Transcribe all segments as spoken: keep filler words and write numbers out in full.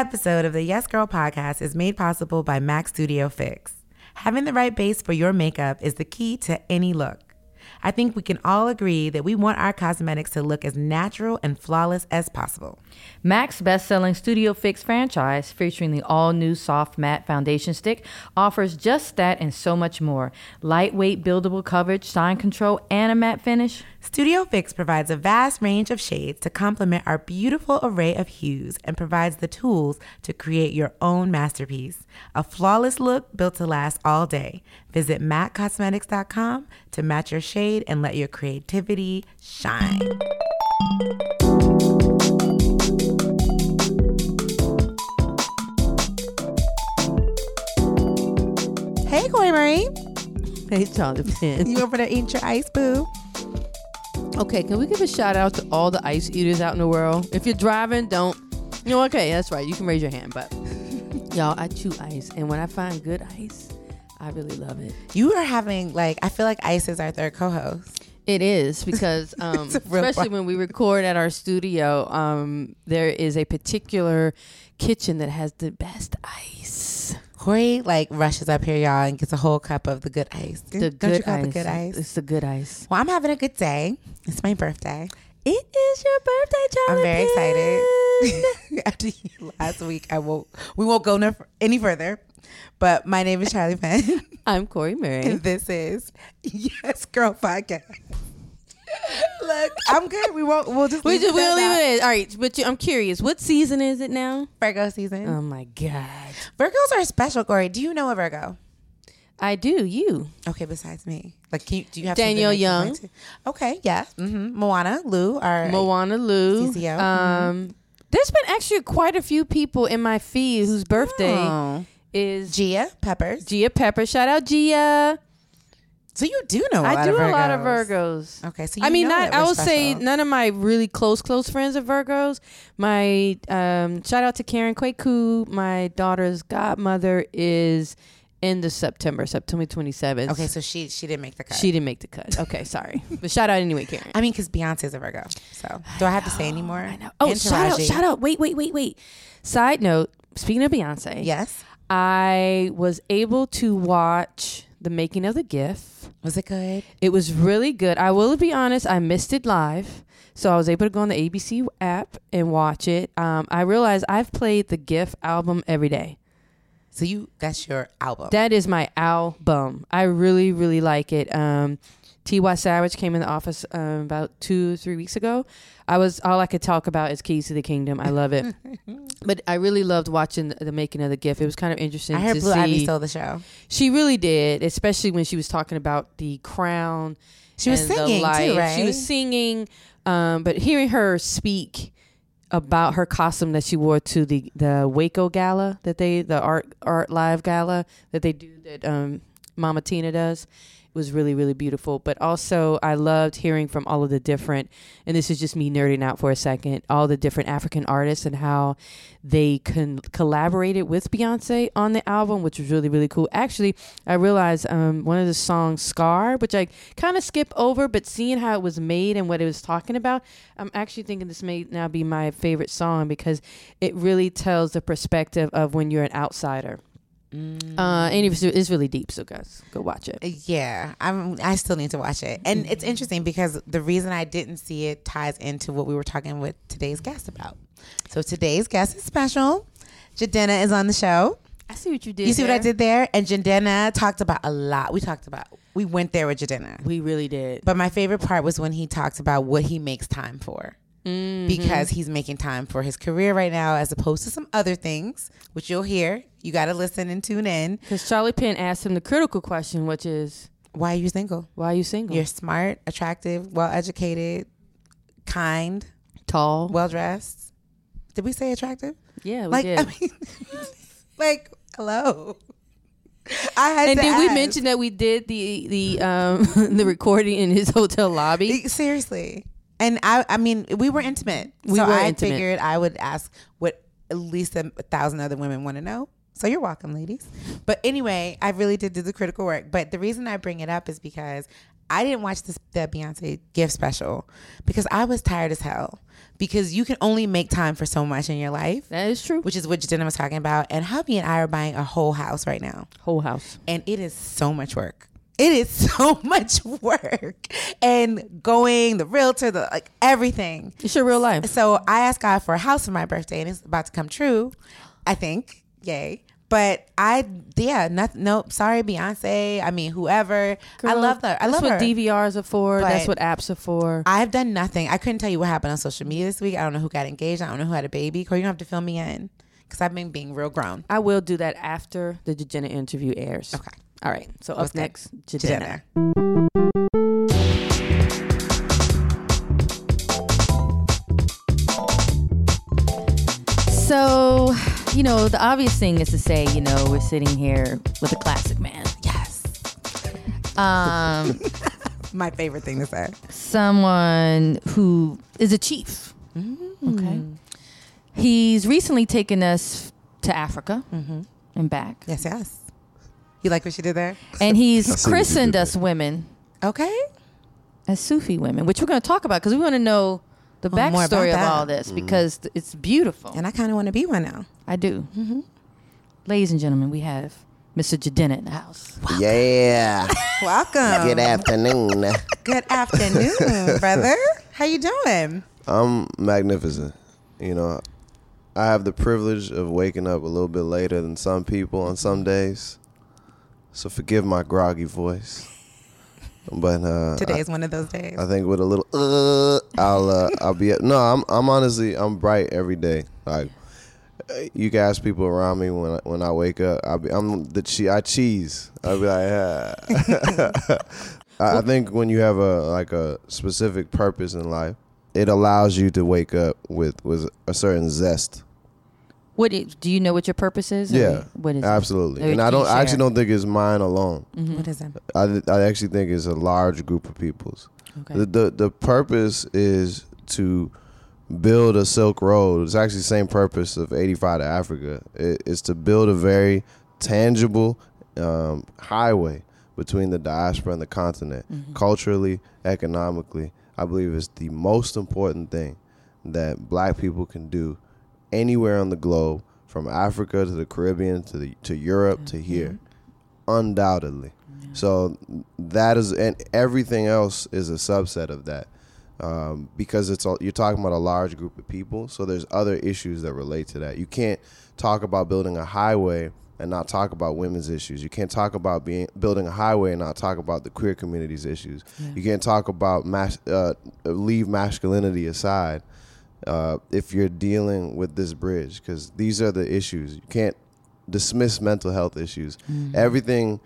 episode of the Yes Girl podcast is made possible by Mac Studio Fix. Having the right base for your makeup is the key to any look. I think we can all agree that we want our cosmetics to look as natural and flawless as possible. Mac's best-selling Studio Fix franchise, featuring the all-new Soft Matte Foundation Stick, offers just that and so much more. Lightweight, buildable coverage, shine control, and a matte finish. Studio Fix provides a vast range of shades to complement our beautiful array of hues and provides the tools to create your own masterpiece. A flawless look built to last all day. Visit mac cosmetics dot com to match your shade and let your creativity shine. Hey, Corey Marie. Hey, Charlie Penn. You over there eating your ice, boo? Okay, can we give a shout out to all the ice eaters out in the world? If you're driving, don't. You know, okay, that's right. You can raise your hand, but y'all, I chew ice. And when I find good ice, I really love it. You are having, like, I feel like ice is our third co-host. It is, because um, especially part. When we record at our studio, um, there is a particular kitchen that has the best ice. Corey, like, rushes up here, y'all, and gets a whole cup of the good ice. The Don't good you call ice. It the good ice? It's the good ice. Well, I'm having a good day. It's my birthday. It is your birthday, Charlie. I'm very excited. After you last week, I won't. We won't go no, any further. But my name is Charlie Penn. I'm Corey Murray. And this is Yes Girl Podcast. Look, I'm good. We won't. We'll just. We leave just. We'll leave it in. All right. But you, I'm curious. What season is it now? Virgo season. Oh my God. Virgos are special, Corey. Do you know a Virgo? I do. You. Okay. Besides me, like, can you, do you have Daniel Young? Okay. Yeah. Mm-hmm. Moana Lou. Our Moana Lou. C C O. Um. Mm-hmm. There's been actually quite a few people in my feed whose birthday. Oh. Is Gia Peppers. Gia Peppers. Shout out Gia. So you do know a I lot of Virgos. I do a lot of Virgos. Okay, so you I mean, know not, I will special. Say none of my really close, close friends are Virgos. My um, shout out to Karen Kwaku. My daughter's godmother is end of September, September twenty-seventh. Okay, so she she didn't make the cut. She didn't make the cut. Okay, sorry. But shout out anyway, Karen. I mean, because Beyonce's a Virgo. So do I, I have know, to say any more? I know. Oh, shout out, shout out. Wait, wait, wait, wait. Side note, speaking of Beyonce. Yes. I was able to watch the making of The GIF. Was it good? It was really good. I will be honest, I missed it live. So I was able to go on the A B C app and watch it. Um, I realized I've played the GIF album every day. So you, that's your album? That is my album. I really, really like it. Um, T Y. Savage came in the office um, about two, three weeks ago. I was all I could talk about is Keys to the Kingdom. I love it. But I really loved watching the, the making of the GIF. It was kind of interesting to see. I heard Blue Ivy stole the show. She really did, especially when she was talking about the crown. She was singing too, right? She was singing, um, but hearing her speak about her costume that she wore to the, the Waco gala that they, the Art Art Live gala that they do that um, Mama Tina does. Was really, really beautiful. But also I loved hearing from all of the different, and this is just me nerding out for a second, all the different African artists and how they con- collaborated with Beyonce on the album, which was really, really cool. Actually, I realized um, one of the songs, Scar, which I kind of skip over, but seeing how it was made and what it was talking about, I'm actually thinking this may now be my favorite song because it really tells the perspective of when you're an outsider. Mm. Uh, and it's really deep, so guys, go watch it. Yeah, I'm. I still need to watch it, and it's interesting because the reason I didn't see it ties into what we were talking with today's guest about. So today's guest is special. Jidenna is on the show. I see what you did. You see there. What I did there, and Jidenna talked about a lot. We talked about. We went there with Jidenna. We really did. But my favorite part was when he talked about what he makes time for. Mm-hmm. Because he's making time for his career right now as opposed to some other things, which you'll hear. You got to listen and tune in. Because Charlie Penn asked him the critical question, which is... Why are you single? Why are you single? You're smart, attractive, well-educated, kind. Tall. Well-dressed. Did we say attractive? Yeah, we like, did. I mean, like, hello. I had and to did ask. We mention that we did the, the, um, the recording in his hotel lobby? Seriously. And I, I mean, we were intimate. We so were I intimate. Figured I would ask what at least a thousand other women want to know. So you're welcome, ladies. But anyway, I really did do the critical work. But the reason I bring it up is because I didn't watch this, the Beyonce gift special because I was tired as hell. Because you can only make time for so much in your life. That is true. Which is what Jidenna was talking about. And hubby and I are buying a whole house right now. Whole house. And it is so much work. It is so much work. And going, the realtor, the like everything. It's your real life. So I asked God for a house for my birthday, and it's about to come true, I think. Yay. But I, yeah, nothing. Nope. Sorry, Beyonce. I mean, whoever. Girl, I love her. I love her. That's what D V Rs are for. But that's what apps are for. I've done nothing. I couldn't tell you what happened on social media this week. I don't know who got engaged. I don't know who had a baby. Corey, you don't have to fill me in because I've been being real grown. I will do that after the Jidenna interview airs. Okay. All right. So up next, Jidenna. Jidenna. So, you know, the obvious thing is to say, you know, we're sitting here with a classic man. Yes. Um, My favorite thing to say. Someone who is a chief. Mm-hmm. Okay. He's recently taken us to Africa mm-hmm. and back. Yes, yes. You like what she did there? And he's christened us women. Okay. As Sufi women, which we're going to talk about because we want to know the backstory of all this, because mm-hmm. it's beautiful. And I kind of want to be one now. I do. Mm-hmm. Ladies and gentlemen, we have Mister Jidenna in the house. Welcome. Yeah. Welcome. Good afternoon. Good afternoon, brother. How you doing? I'm magnificent. You know, I have the privilege of waking up a little bit later than some people on some days. So forgive my groggy voice. But uh, today is one of those days. I think with a little, uh, I'll, uh, I'll be. No, I'm, I'm honestly, I'm bright every day. Like you guys, people around me when, I, when I wake up, I'll be, I'm the che- I cheese. I'll be like, yeah. I, I think when you have a like a specific purpose in life, it allows you to wake up with, with a certain zest. What do you know what your purpose is? Yeah, what is absolutely. It? And I don't. I actually don't think it's mine alone. Mm-hmm. What is that? I, I actually think it's a large group of people's. Okay. The, the the purpose is to build a Silk Road. It's actually the same purpose of eighty-five to Africa. It, it's to build a very tangible um, highway between the diaspora and the continent, mm-hmm. culturally, economically. I believe it's the most important thing that Black people can do anywhere on the globe, from Africa to the Caribbean to the to Europe mm-hmm. to here, undoubtedly. Yeah. So that is, and everything else is a subset of that, um, because it's all, you're talking about a large group of people. So there's other issues that relate to that. You can't talk about building a highway and not talk about women's issues. You can't talk about being building a highway and not talk about the queer community's issues. Yeah. You can't talk about mas- uh, leave masculinity aside. Uh, if you're dealing with this bridge, because these are the issues. You can't dismiss mental health issues. Mm-hmm. Everything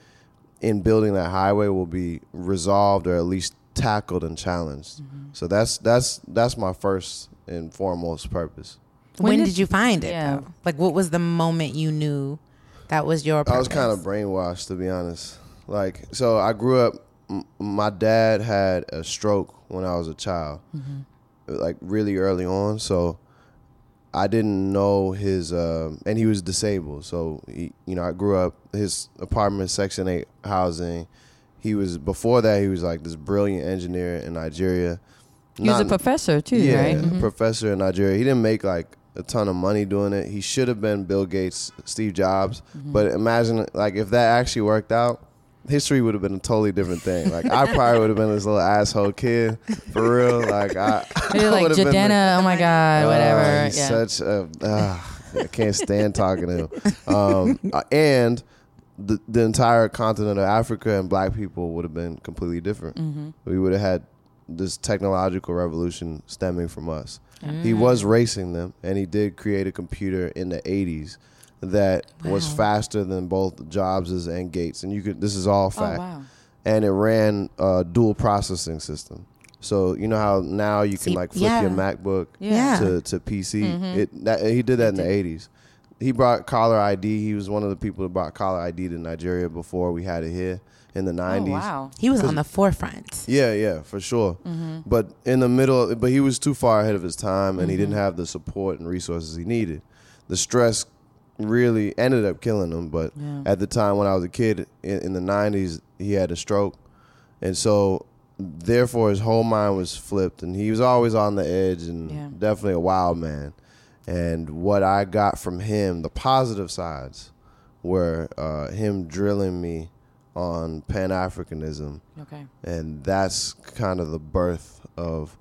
in building that highway will be resolved or at least tackled and challenged. Mm-hmm. So that's that's that's my first and foremost purpose. When, when did you find it? Yeah. Though? Like, what was the moment you knew that was your purpose? I was kind of brainwashed, to be honest. Like, so I grew up. M- my dad had a stroke when I was a child. Mm-hmm. Like really early on, so I didn't know his, um, and he was disabled. So he, you know, I grew up his apartment, Section Eight housing. He was before that. He was like this brilliant engineer in Nigeria. He Not, was a professor too, yeah, right? Mm-hmm. Professor in Nigeria. He didn't make like a ton of money doing it. He should have been Bill Gates, Steve Jobs. Mm-hmm. But imagine like if that actually worked out. History would have been a totally different thing. Like I probably would have been this little asshole kid, for real. Like I, I like Jidenna. Been like, oh my god, uh, whatever. He's yeah. Such a uh, I can't stand talking to him. Um, and the the entire continent of Africa and Black people would have been completely different. Mm-hmm. We would have had this technological revolution stemming from us. Mm. He was racing them, and he did create a computer in the eighties. That wow. was faster than both Jobs's and Gates, and you could. This is all fact, oh, wow. and it ran a dual processing system. So you know how now you can like flip yeah. your MacBook yeah. to to P C. Mm-hmm. It that, he did that in the eighties. He brought caller I D. He was one of the people that brought caller I D to Nigeria before we had it here in the nineties. Oh, wow, he was on the forefront. Yeah, yeah, for sure. Mm-hmm. But in the middle, but he was too far ahead of his time, and mm-hmm. he didn't have the support and resources he needed. The stress. Really ended up killing him, but yeah. at the time when I was a kid in, in the nineties, he had a stroke, and so therefore his whole mind was flipped, and he was always on the edge and yeah. definitely a wild man. And what I got from him, the positive sides, were uh, him drilling me on Pan-Africanism. Okay. And that's kind of the birth of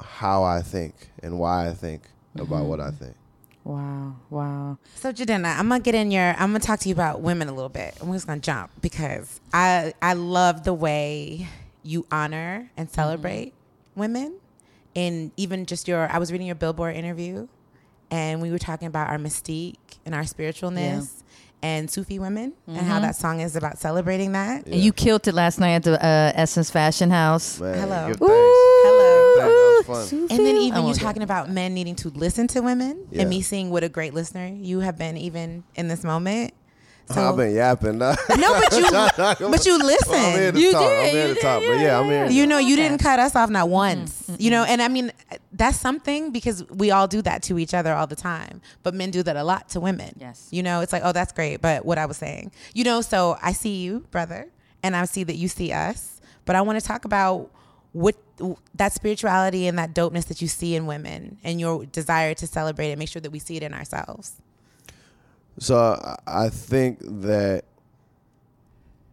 how I think and why I think mm-hmm. about what I think. Wow. Wow. So Jidenna, I'm going to get in your, I'm going to talk to you about women a little bit. I'm just going to jump because I, I love the way you honor and celebrate mm-hmm. women. And even just your, I was reading your Billboard interview and we were talking about our mystique and our spiritualness. Yeah. And Sufi women mm-hmm. and how that song is about celebrating that. Yeah. And you killed it last night at the uh, Essence Fashion House. Man, hello. Ooh, hello. That was fun. And then even you talking about men needing to listen to women yeah. and me seeing what a great listener you have been even in this moment. So, I've been yapping. No, but you but you listen. Well, I'm here to you talk. Did. I'm here you to did, talk. Yeah, but yeah, I'm here. You know, you didn't cut us off not once. Mm-hmm. You know, and I mean, that's something because we all do that to each other all the time. But men do that a lot to women. Yes. You know, it's like, oh, that's great. But what I was saying, you know, so I see you, brother, and I see that you see us. But I want to talk about what that spirituality and that dopeness that you see in women and your desire to celebrate and make sure that we see it in ourselves. So I think that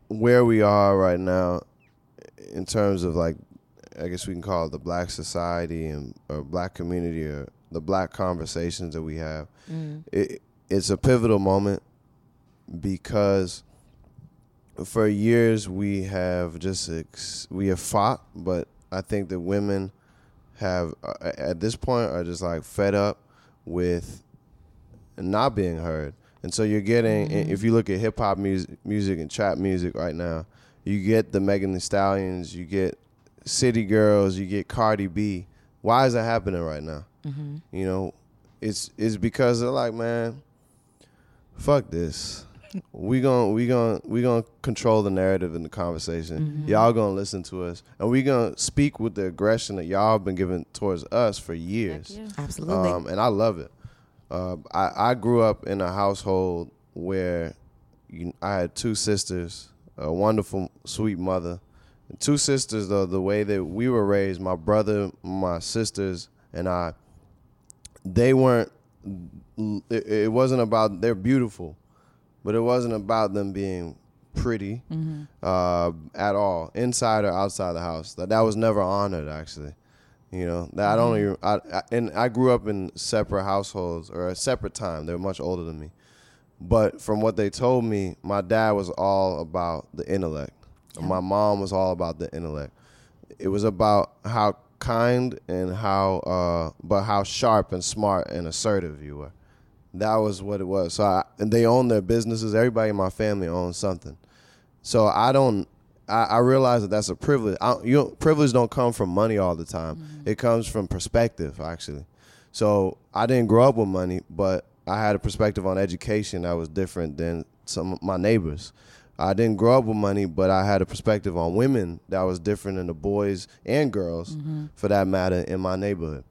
where we are right now in terms of like, I guess we can call it the black society and or black community or the black conversations that we have, mm. it, it's a pivotal moment because for years we have just, ex- we have fought, but I think that women have at this point are just like fed up with not being heard. And so you're getting, mm-hmm. if you look at hip hop music, music and trap music right now, you get the Megan Thee Stallions, you get City Girls, you get Cardi B. Why is that happening right now? Mm-hmm. You know, it's it's because they're like, man, fuck this. We gonna we gonna we gonna control the narrative and the conversation. Mm-hmm. Y'all gonna listen to us, and we gonna speak with the aggression that y'all been giving towards us for years. Yeah. Absolutely. Um, and I love it. Uh, I, I grew up in a household where you, I had two sisters, a wonderful, sweet mother. And two sisters, though, the way that we were raised, my brother, my sisters, and I, they weren't, it, it wasn't about, they're beautiful, but it wasn't about them being pretty mm-hmm. uh, at all, inside or outside the house. That, that was never honored, actually. You know, I don't even, I, I, and I grew up in separate households or a separate time. They're much older than me. But from what they told me, my dad was all about the intellect. Yeah. My mom was all about the intellect. It was about how kind and how, uh, but how sharp and smart and assertive you were. That was what it was. So I, and they owned their businesses. Everybody in my family owned something. So I don't. I, I realize that that's a privilege. I, you know, privilege don't come from money all the time. Mm-hmm. It comes from perspective, actually. So I didn't grow up with money, but I had a perspective on education that was different than some of my neighbors. I didn't grow up with money, but I had a perspective on women that was different than the boys and girls, mm-hmm. for that matter, in my neighborhood.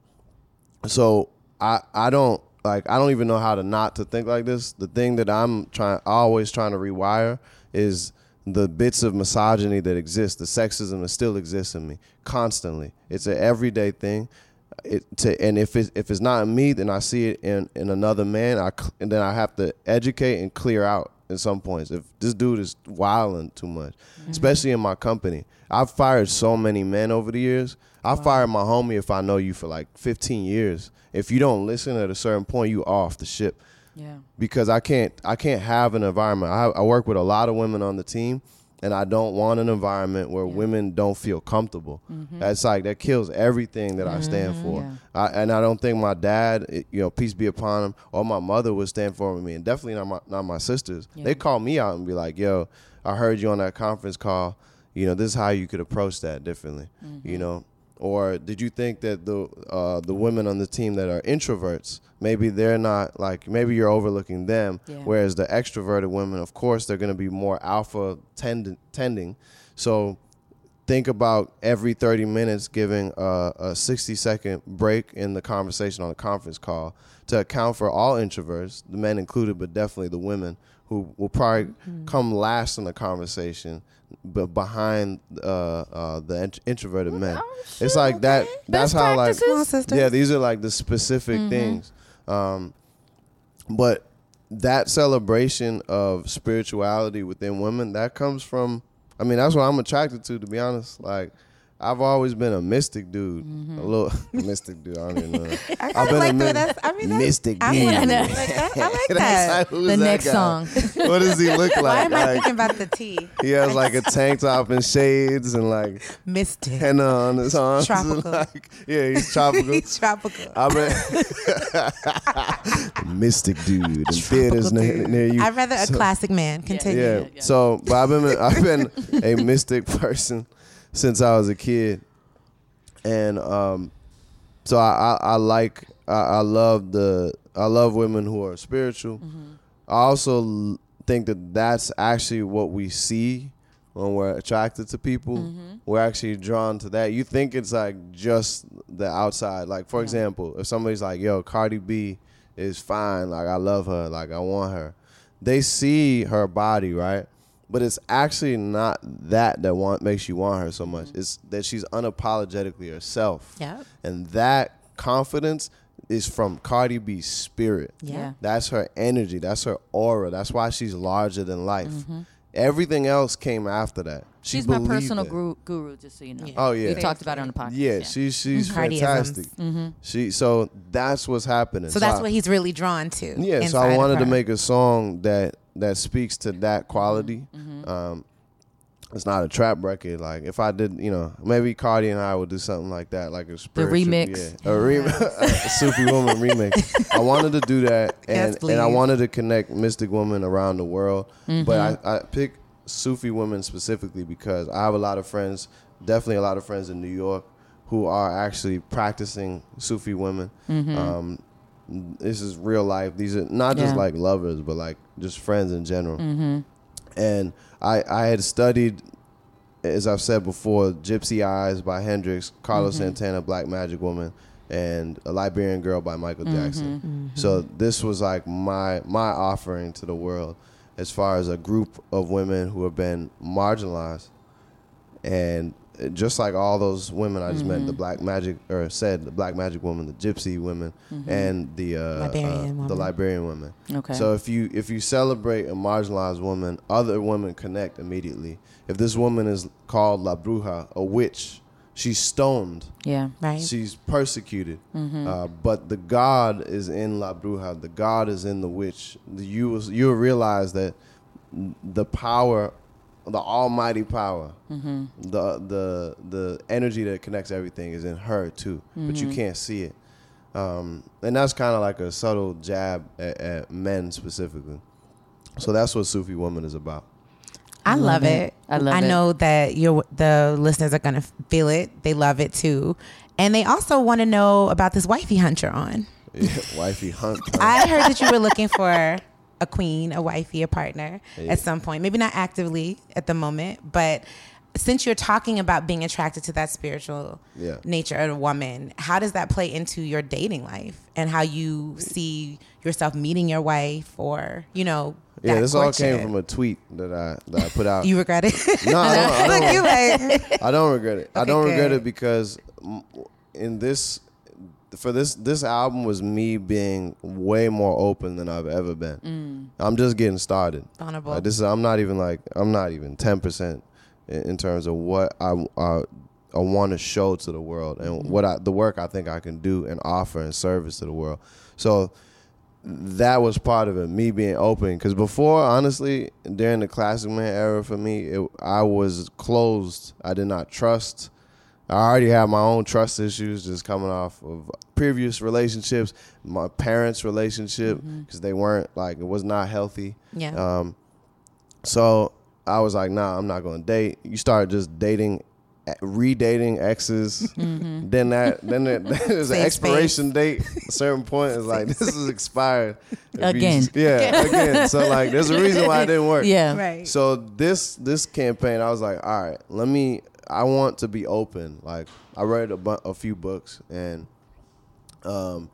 So I, I don't like. I don't even know how to not to think like this. The thing that I'm trying, always trying to rewire is the bits of misogyny that exist, the sexism that still exists in me constantly. It's an everyday thing. It, to, and if it's, if it's not in me, then I see it in, in another man, I, and then I have to educate and clear out at some points. If this dude is wilding too much, mm-hmm. especially in my company. I've fired so many men over the years. I wow. fired my homie if I know you for like fifteen years. If you don't listen at a certain point, you off the ship. Yeah. Because I can't I can't have an environment. I, I work with a lot of women on the team, and I don't want an environment where yeah. women don't feel comfortable. Mm-hmm. That's like, that kills everything that mm-hmm. I stand for. Yeah. I, and I don't think my dad, you know, peace be upon him, or my mother would stand for me, and definitely not my, not my sisters. Yeah. They call me out and be like, yo, I heard you on that conference call. You know, this is how you could approach that differently, mm-hmm. you know. Or did you think that the uh, the women on the team that are introverts, maybe they're not like, maybe you're overlooking them, yeah. whereas the extroverted women, of course, they're going to be more alpha tend- tending. So think about every thirty minutes giving a, a sixty second break in the conversation on a conference call to account for all introverts, the men included, but definitely the women who will probably mm-hmm. come last in the conversation, but behind uh, uh, the int- introverted well, men. Oh, sure, it's like okay. that. That's Best how practices. Like, yeah, these are like the specific mm-hmm. things. Um, but that celebration of spirituality within women, that comes from, I mean, that's what I'm attracted to, to be honest. Like, I've always been a mystic dude. Mm-hmm. A little mystic dude. I don't even know. I I've been like a mystic, that. I mean, mystic dude. I, like that. I like that. Like, the that next guy? Song. What does he look like? Why am like, I thinking about the tea? He has like a tank top and shades and like mystic henna on his arms. Tropical. Like, yeah, he's tropical. He's tropical. I mean, mystic dude. In theaters near, near you. I'd rather so, a classic man. Continue. Yeah. yeah. yeah. So, but I've been I've been a mystic person since I was a kid. And um, so I, I, I like, I, I love the, I love women who are spiritual. Mm-hmm. I also think that that's actually what we see when we're attracted to people. Mm-hmm. We're actually drawn to that. You think it's like just the outside. Like, for yeah. example, if somebody's like, yo, Cardi B is fine. Like, I love her. Like, I want her. They see her body, right? But it's actually not that that want, makes you want her so much. Mm-hmm. It's that she's unapologetically herself. Yeah. And that confidence is from Cardi B's spirit. Yeah. That's her energy. That's her aura. That's why she's larger than life. Mm-hmm. Everything else came after that. She she's my personal guru, guru, just so you know. Yeah. Oh, yeah. We talked about her on the podcast. Yeah, yeah. She, she's mm-hmm. fantastic. Mm-hmm. She, so that's what's happening. So, so that's I, what he's really drawn to. Yeah, so I wanted to make a song that... that speaks to that quality. Mm-hmm. Um, it's not a trap record. Like, if I did, you know, maybe Cardi and I would do something like that, like a spiritual. The remix. Yeah, a remix. A Sufi Woman remix. I wanted to do that, and, yes, and I wanted to connect mystic women around the world. Mm-hmm. But I, I picked Sufi women specifically because I have a lot of friends, definitely a lot of friends in New York who are actually practicing Sufi women. Mm-hmm. Um, this is real life. These are not just yeah. like lovers, but like just friends in general. Mm-hmm. And I I had studied, as I've said before, Gypsy Eyes by Hendrix, Carlos mm-hmm. Santana, Black Magic Woman, and A Liberian Girl by Michael mm-hmm. Jackson. Mm-hmm. So this was like my my offering to the world as far as a group of women who have been marginalized. And just like all those women I just mm-hmm. met, the Black Magic, or said the Black Magic Woman, the Gypsy women, mm-hmm. and the uh, Liberian uh, woman. the Liberian women. Okay. So if you if you celebrate a marginalized woman, other women connect immediately. If this woman is called La Bruja, a witch, she's stoned. Yeah, right. She's persecuted. Mm-hmm. Uh, but the God is in La Bruja. The God is in the witch. You will, you will realize that the power. The almighty power, mm-hmm. the the the energy that connects everything is in her too, mm-hmm. but you can't see it. Um, and that's kind of like a subtle jab at, at men specifically. So that's what Sufi Woman is about. I love it. I love it. I know that your the listeners are going to feel it. They love it too. And they also want to know about this wifey hunt you're on. Yeah, wifey hunt. I heard that you were looking for... a queen, a wifey, a partner yeah. at some point. Maybe not actively at the moment, but since you're talking about being attracted to that spiritual yeah. nature of a woman, how does that play into your dating life and how you see yourself meeting your wife or, you know, that yeah, this courtship? All came from a tweet that I that I put out. You regret it? No, I don't, I, don't, like, I don't regret it. Okay, I don't good. regret it because in this For this, this album was me being way more open than I've ever been. Mm. I'm just getting started. Vulnerable. Like this is, I'm not even like, I'm not even ten percent in, in terms of what I I, I want to show to the world and mm-hmm. what I, the work I think I can do and offer and service to the world. So that was part of it, me being open. Because before, honestly, during the classic man era for me, it, I was closed. I did not trust. I already have my own trust issues just coming off of previous relationships, my parents' relationship, because mm-hmm. they weren't, like, it was not healthy. Yeah. Um, so I was like, nah, I'm not going to date. You start just dating, re-dating exes. Mm-hmm. Then that, then there, there's an expiration date. At a certain point, it's like, this is expired. Again. You, yeah, again. So, like, there's a reason why it didn't work. Yeah. Right. So this this campaign, I was like, all right, let me... I want to be open. Like, I read a, bu- a few books, and um,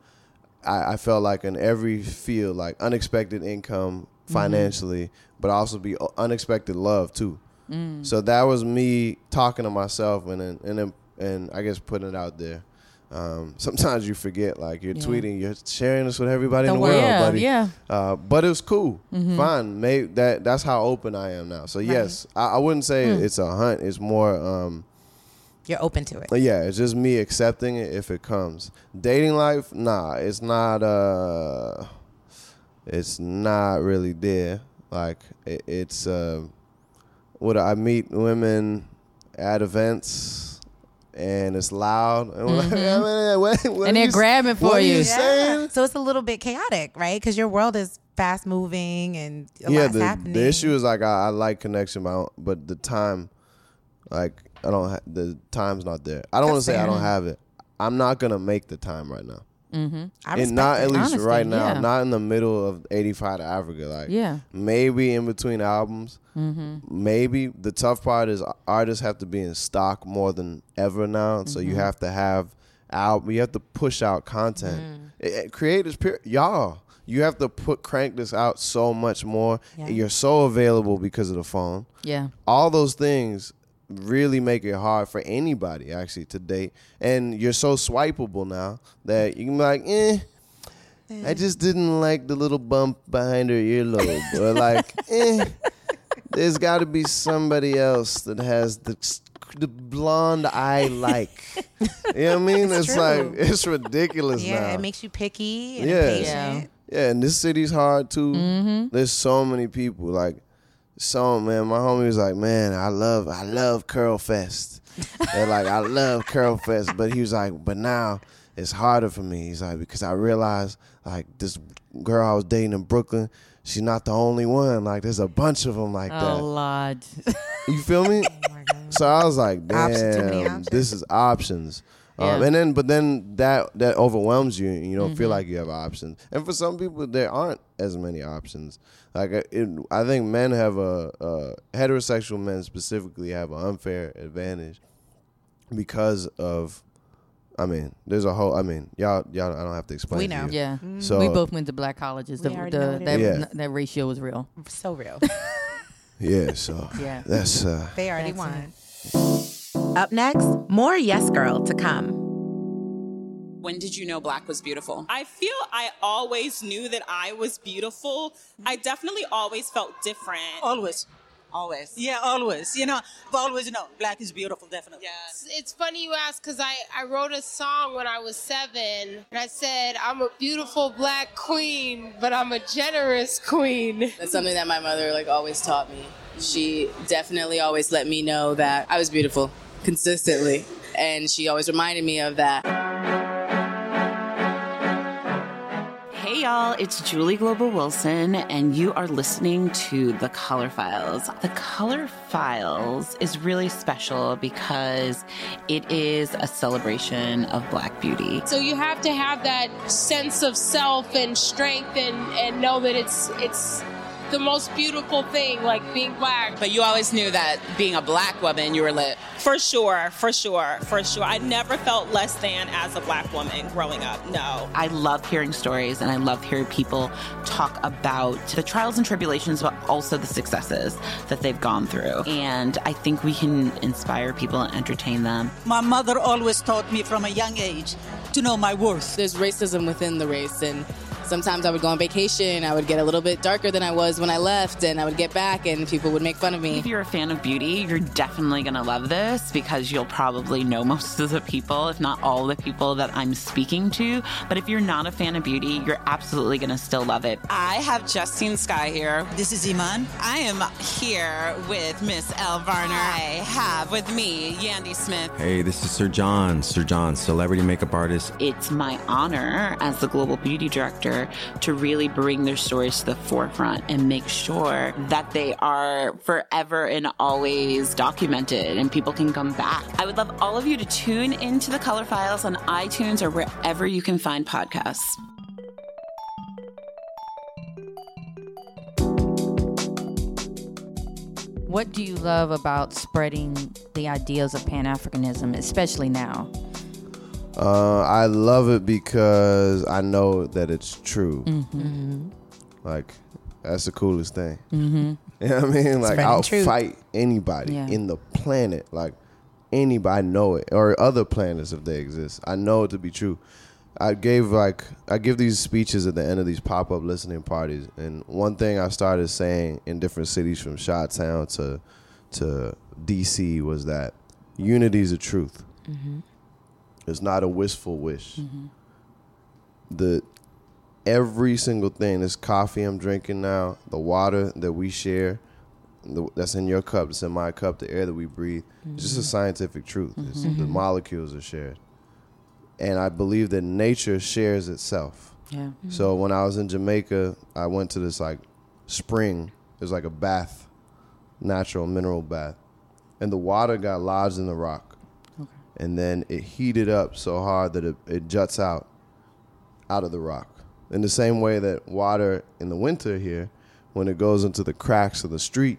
I, I felt like in every field, like unexpected income financially, mm-hmm. but also be unexpected love too. Mm. So that was me talking to myself, and then, and then, and I guess putting it out there. Um, sometimes you forget, like you're yeah. tweeting, you're sharing this with everybody the in the world, world yeah, buddy. Yeah. Uh, but it was cool. Mm-hmm. Fine. Maybe that that's how open I am now. So right. yes, I, I wouldn't say mm. it's a hunt. It's more. Um, You're open to it. Yeah, it's just me accepting it if it comes. Dating life, nah, it's not. Uh, it's not really there. Like it, it's. Uh, what I meet women at events. And it's loud, and, mm-hmm. like, what, what and they're you, grabbing for you. you yeah. So it's a little bit chaotic, right? Because your world is fast moving, and a yeah, lot's the, happening. The issue is like I, I like connection, but, I but the time, like I don't, ha- the time's not there. I don't want to say I don't have it. I'm not gonna make the time right now, mm-hmm. I and not it, at least honestly, right now. Yeah. Not in the middle of eighty-five to Africa. Like yeah. maybe in between albums. Mm-hmm. Maybe the tough part is artists have to be in stock more than ever now. Mm-hmm. So you have to have out, you have to push out content. Mm. It, it, creators, y'all, you have to put crank this out so much more. Yeah. You're so available because of the phone. Yeah, all those things really make it hard for anybody actually to date. And you're so swipeable now that you can be like, eh. eh. I just didn't like the little bump behind her earlobe, or like, eh. There's got to be somebody else that has the the blonde I like. You know what I mean? It's, it's like, it's ridiculous yeah, now. Yeah, it makes you picky and yeah. impatient. Yeah, and this city's hard too. Mm-hmm. There's so many people. Like, so, man, my homie was like, man, I love, I love Curl Fest. They're like, I love Curl Fest. But he was like, but now it's harder for me. He's like, because I realized, like, this girl I was dating in Brooklyn, she's not the only one. Like, there's a bunch of them like a that. A lot. You feel me? Oh my God. So I was like, damn, this is options. Yeah. Um, and then, but then that that overwhelms you, and you don't mm-hmm. feel like you have options. And for some people, there aren't as many options. Like, it, I think men have a, a heterosexual men specifically have an unfair advantage because of. I mean, there's a whole. I mean, y'all, y'all. I don't have to explain. We know, to you. yeah. Mm. So we both went to black colleges. The, the, that, yeah. that ratio was real, so real. yeah. So yeah, that's. Uh, they already won. Up next, more Yes Girl to come. When did you know black was beautiful? I feel I always knew that I was beautiful. I definitely always felt different. Always. Always. Yeah, always. You know, always, you know, black is beautiful, definitely. Yeah. It's, it's funny you ask, because I, I wrote a song when I was seven, and I said, I'm a beautiful black queen, but I'm a generous queen. That's something that my mother, like, always taught me. She definitely always let me know that I was beautiful, consistently, and she always reminded me of that. Hey y'all, it's Julie Global Wilson, and you are listening to The Color Files. The Color Files is really special because it is a celebration of Black beauty. So you have to have that sense of self and strength, and, and know that it's it's the most beautiful thing, like being Black. But you always knew that being a Black woman, you were lit. For sure, for sure, for sure. I never felt less than as a Black woman growing up, no. I love hearing stories, and I love hearing people talk about the trials and tribulations, but also the successes that they've gone through. And I think we can inspire people and entertain them. My mother always taught me from a young age to know my worth. There's racism within the race, and sometimes I would go on vacation, I would get a little bit darker than I was when I left, and I would get back and people would make fun of me. If you're a fan of beauty, you're definitely going to love this, because you'll probably know most of the people, if not all the people that I'm speaking to. But if you're not a fan of beauty, you're absolutely going to still love it. I have Justine Sky here. This is Iman. I am here with Miss Elle Varner. I have with me Yandy Smith. Hey, this is Sir John. Sir John, celebrity makeup artist. It's my honor as the global beauty director to really bring their stories to the forefront and make sure that they are forever and always documented and people can come back. I would love all of you to tune into The Color Files on iTunes or wherever you can find podcasts. What do you love about spreading the ideals of Pan-Africanism, especially now? Uh, I love it because I know that it's true. Mm-hmm. Like, that's the coolest thing. Mm-hmm. You know what I mean? Like, spreading I'll truth. Fight anybody yeah. in the planet. Like, anybody know it, or other planets if they exist. I know it to be true. I gave like I give these speeches at the end of these pop-up listening parties, and one thing I started saying in different cities from Chi-Town to to D C was that unity is the truth. Mm-hmm. It's not a wistful wish. Mm-hmm. The every single thing, this coffee I'm drinking now, the water that we share, the, that's in your cup, that's in my cup, the air that we breathe, mm-hmm. it's just a scientific truth. Mm-hmm. It's, the molecules are shared. And I believe that nature shares itself. Yeah. Mm-hmm. So when I was in Jamaica, I went to this like spring. It was like a bath, natural mineral bath. And the water got lodged in the rock. Okay. And then it heated up so hard that it, it juts out, out of the rock. In the same way that water in the winter here, when it goes into the cracks of the street,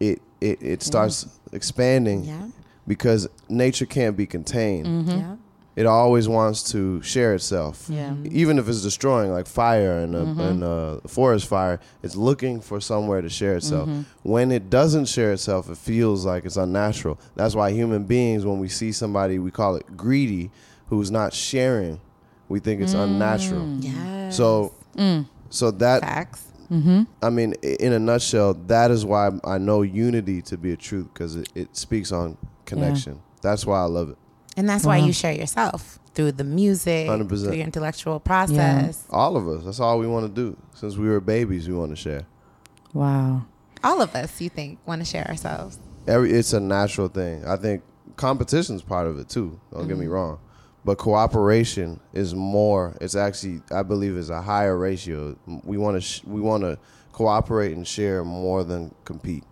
it it, it starts yeah. expanding yeah. because nature can't be contained. Mm-hmm. Yeah. It always wants to share itself, yeah. even if it's destroying, like fire and a, mm-hmm. and a forest fire. It's looking for somewhere to share itself. Mm-hmm. When it doesn't share itself, it feels like it's unnatural. That's why human beings, when we see somebody, we call it greedy, who's not sharing, we think it's mm. unnatural. Yes. So, mm. so that. Facts. Mm-hmm. I mean, in a nutshell, that is why I know unity to be a truth, because it, it speaks on connection. Yeah. That's why I love it. And that's wow. why you share yourself through the music, one hundred percent through your intellectual process. Yeah. All of us. That's all we want to do. Since we were babies, we want to share. Wow. All of us, you think, want to share ourselves. Every, it's a natural thing. I think competition's part of it, too. Don't mm-hmm. get me wrong. But cooperation is more. It's actually, I believe, is a higher ratio. We want to sh- we want to cooperate and share more than compete.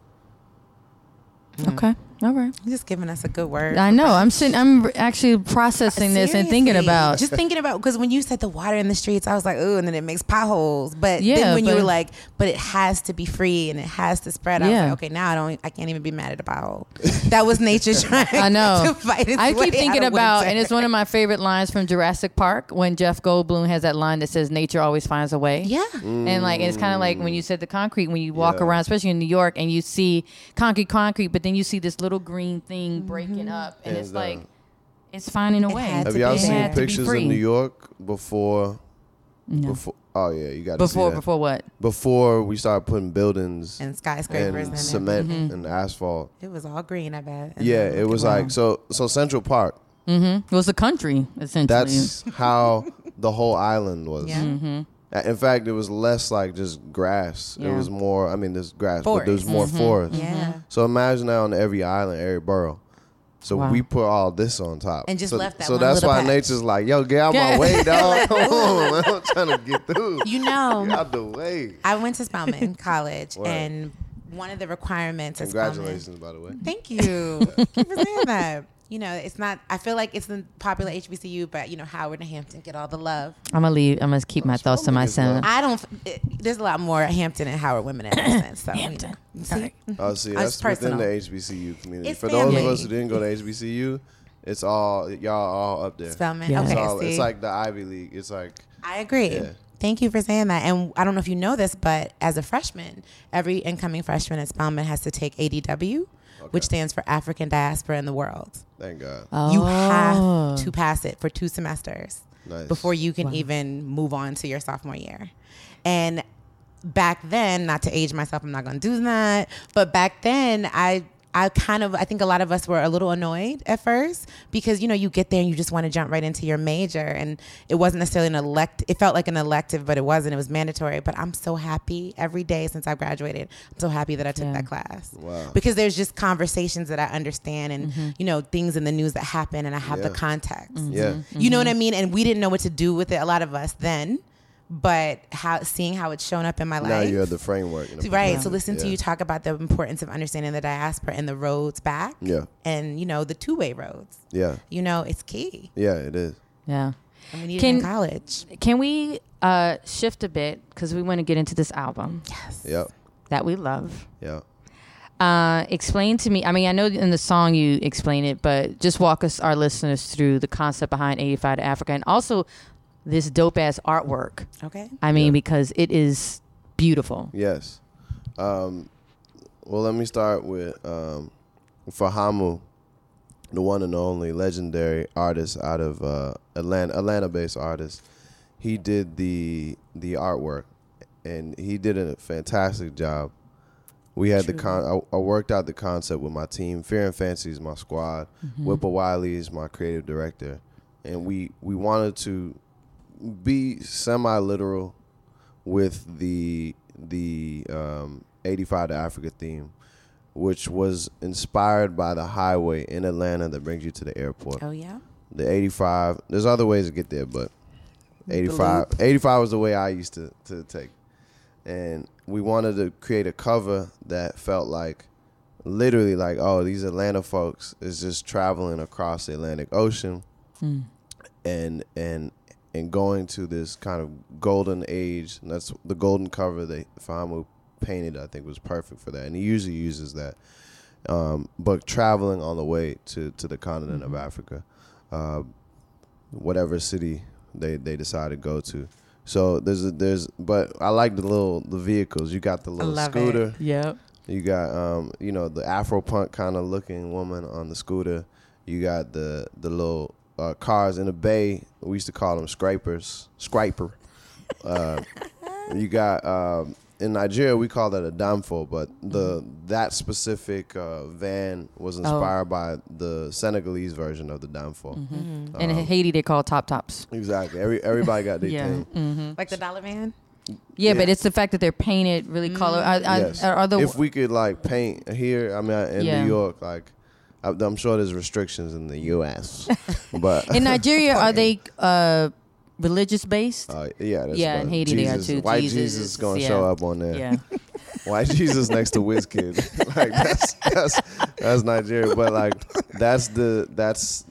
Mm. Okay. All right. You're just giving us a good word. I know. I'm sitting, I'm actually processing Seriously. This and thinking about. Just thinking about, because when you said the water in the streets, I was like, ooh, and then it makes potholes. But yeah, then when but, you were like, but it has to be free and it has to spread. I yeah. was like, okay, now I don't, I can't even be mad at a pothole. That was nature trying I know. To fight its I way keep thinking about, winter. And it's one of my favorite lines from Jurassic Park when Jeff Goldblum has that line that says, nature always finds a way. Yeah. Mm. And like, it's kind of like when you said the concrete, when you walk yeah. around, especially in New York, and you see concrete, concrete, but then you see this little little green thing breaking mm-hmm. up and, and it's uh, like it's finding a way. Have y'all seen pictures of New York before no. before oh yeah you got before see that. Before what before we started putting buildings and skyscrapers and cement mm-hmm. and asphalt? It was all green, I bet. And yeah, it was wow. like so so Central Park mm-hmm. it was the country essentially. That's how the whole island was. Yeah. Mm-hmm. In fact, it was less like just grass. Yeah. It was more, I mean, there's grass, forest. But there's more mm-hmm. forest. Yeah. So imagine that on every island, every borough. So wow. we put all this on top. And just so, left that So one that's why patch. Nature's like, yo, get out yeah. my way, dog. Come on, I'm trying to get through. You know. Get out the way. I went to Spelman College, and one of the requirements is Congratulations, Spelman. By the way. Thank you. Yeah. Keep saying that. You know, it's not, I feel like it's the popular H B C U, but, you know, Howard and Hampton get all the love. I'm going to leave. I'm going to keep my thoughts to myself. I don't, it, there's a lot more Hampton and Howard women in that sense. So, Hampton. You know. Sorry. Oh, see, that's within the H B C U community. It's For family. Those of us who didn't go to H B C U, it's all, y'all all up there. Spelman. Yeah. Okay, it's, all, it's like the Ivy League. It's like. I agree. Yeah. Thank you for saying that. And I don't know if you know this, but as a freshman, every incoming freshman at Spelman has to take A D W. Okay. Which stands for African Diaspora in the World. Thank God. Oh. You have to pass it for two semesters nice. Before you can wow. even move on to your sophomore year. And back then, not to age myself, I'm not going to do that. But back then, I I kind of, I think a lot of us were a little annoyed at first because, you know, you get there and you just want to jump right into your major. And it wasn't necessarily an elect. It felt like an elective, but it wasn't. It was mandatory. But I'm so happy every day since I graduated. I'm so happy that I took yeah. that class. Wow. Because there's just conversations that I understand and, mm-hmm. you know, things in the news that happen and I have yeah. the context. Mm-hmm. Yeah. Mm-hmm. You know what I mean? And we didn't know what to do with it, a lot of us then. But how seeing how it's shown up in my now life. Now you have the framework. You know, right. Yeah. So listen yeah. to you talk about the importance of understanding the diaspora and the roads back. Yeah. And, you know, the two-way roads. Yeah. You know, it's key. Yeah, it is. Yeah. And we need can, it in college. Can we uh, shift a bit? Because we want to get into this album. Yes. Yep. That we love. Yeah. Uh, explain to me, I mean, I know in the song you explain it, but just walk us, our listeners, through the concept behind eighty-five to Africa, and also this dope-ass artwork. Okay. I mean, yeah. because it is beautiful. Yes. Um, well, let me start with um, Fahamu, the one and only legendary artist out of uh, Atlanta, Atlanta-based artist. He did the the artwork, and he did a fantastic job. We had True. the con. I, I worked out the concept with my team. Fear and Fancy is my squad. Mm-hmm. Whippa Wiley is my creative director, and we we wanted to be semi-literal with the the um, eighty-five to Africa theme, which was inspired by the highway in Atlanta that brings you to the airport. Oh yeah, the eighty-five. There's other ways to get there, but eighty-five. Bloop. eighty-five was the way I used to to take, and. We wanted to create a cover that felt like, literally like, oh, these Atlanta folks is just traveling across the Atlantic Ocean mm. and and and going to this kind of golden age. And that's the golden cover that Fahamu painted, I think, was perfect for that. And he usually uses that. Um, but traveling on the way to, to the continent mm-hmm. of Africa, uh, whatever city they, they decide to go to. So there's a, there's but I like the little the vehicles. You got the little scooter. It. Yep. You got um you know the Afro punk kind of looking woman on the scooter. You got the the little uh, cars in the bay. We used to call them scrapers, scraper. Uh, you got um, in Nigeria we call that a damfo, but the mm-hmm. that specific uh, van was inspired oh. by the Senegalese version of the damfo. Mm-hmm. Mm-hmm. Um, and in Haiti they call top tops. Exactly. Every everybody got their yeah. thing. Mm-hmm. Like the dollar van. Yeah, yeah, but it's the fact that they're painted really mm-hmm. color. I, I, yes. Are the if we could like paint here, I mean in yeah. New York, like I, I'm sure there's restrictions in the U S but in Nigeria are they? Uh, Religious based? Uh, yeah, that's yeah. In Haiti, Jesus, they are too. White Jesus, Jesus is gonna yeah. show up on there. Yeah. White Jesus next to WizKid, like that's that's that's Nigeria. But like that's the that's.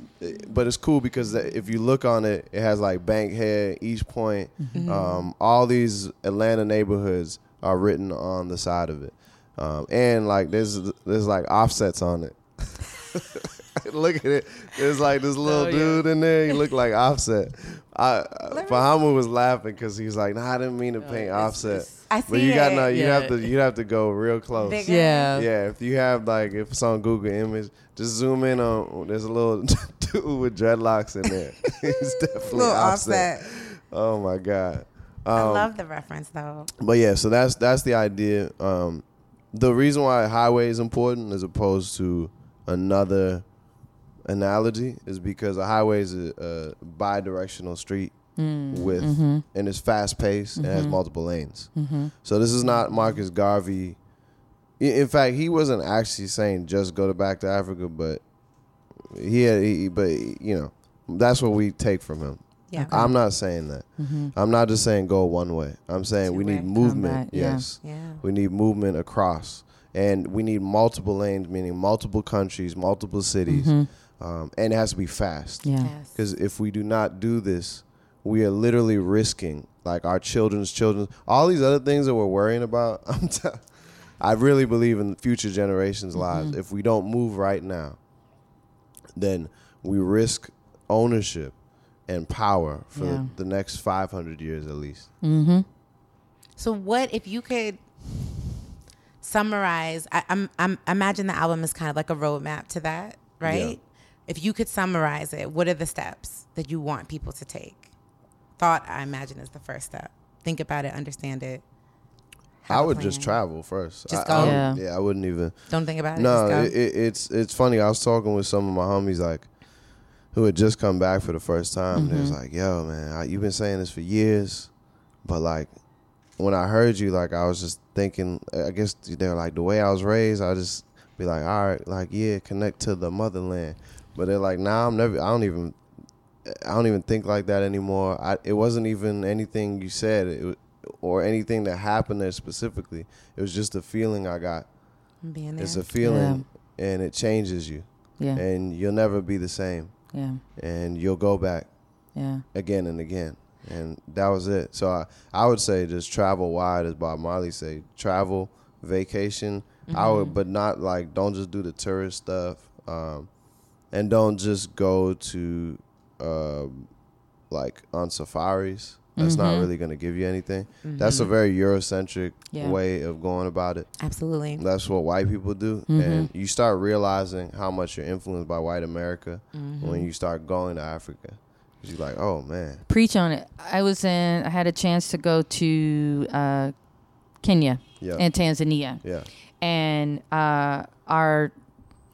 But it's cool because if you look on it, it has like Bankhead, East Point, mm-hmm. um, all these Atlanta neighborhoods are written on the side of it, um, and like there's there's like offsets on it. Look at it. There's like this little oh, dude yeah. in there. He looked like Offset. I, Fahamu was laughing because he's like, "Nah, I didn't mean to paint oh, Offset." Just, I see but you got no. You yeah. have to. You have to go real close. Big yeah. Yeah. If you have like, if it's on Google Image, just zoom in on. There's a little dude with dreadlocks in there. He's definitely little Offset. Offset. Oh my god. Um, I love the reference though. But yeah, so that's that's the idea. Um, the reason why highway is important as opposed to another analogy is because a highway is a, a bi-directional street mm, with mm-hmm. and it's fast-paced mm-hmm. and has multiple lanes. Mm-hmm. So this is not Marcus Garvey. In fact, he wasn't actually saying just go to back to Africa, but he, had, he but you know that's what we take from him. Yeah. I'm not saying that. Mm-hmm. I'm not just saying go one way. I'm saying Two we need movement. Yeah. Yes, yeah. We need movement across, and we need multiple lanes, meaning multiple countries, multiple cities. Mm-hmm. Um, and it has to be fast. Yeah. Because if we do not do this, we are literally risking like our children's children. All these other things that we're worrying about. I'm t- I really believe in future generations' mm-hmm. lives. If we don't move right now, then we risk ownership and power for yeah. the next five hundred years at least. Mm-hmm. So what if you could summarize? I, I'm, I'm imagine the album is kind of like a roadmap to that, right? Yeah. If you could summarize it, what are the steps that you want people to take? Thought, I imagine, is the first step. Think about it, understand it. I would just travel first. Just I, go. I yeah. Would, yeah, I wouldn't even. Don't think about it. No, just go. It, it's it's funny. I was talking with some of my homies like, who had just come back for the first time. Mm-hmm. They was like, "Yo, man, I, you've been saying this for years, but like, when I heard you, like, I was just thinking. I guess they were like the way I was raised. I just be like, all right, like, yeah, connect to the motherland." But they're like, nah, I'm never. I don't even. I don't even think like that anymore. I, it wasn't even anything you said, it, or anything that happened there specifically. It was just a feeling I got. Being there. It's a feeling, yeah. and it changes you. Yeah. And you'll never be the same. Yeah. And you'll go back. Yeah. Again and again, and that was it. So I, I would say just travel wide, as Bob Marley said. Travel vacation. Mm-hmm. I would, but not like, don't just do the tourist stuff, um, and don't just go to uh, like on safaris. That's mm-hmm. not really going to give you anything. Mm-hmm. That's a very Eurocentric yeah. way of going about it. Absolutely. That's what white people do. Mm-hmm. And you start realizing how much you're influenced by white America mm-hmm. when you start going to Africa. You're like, oh, man. Preach on it. I was in, I had a chance to go to uh, Kenya yeah. and Tanzania. Yeah. And uh, our,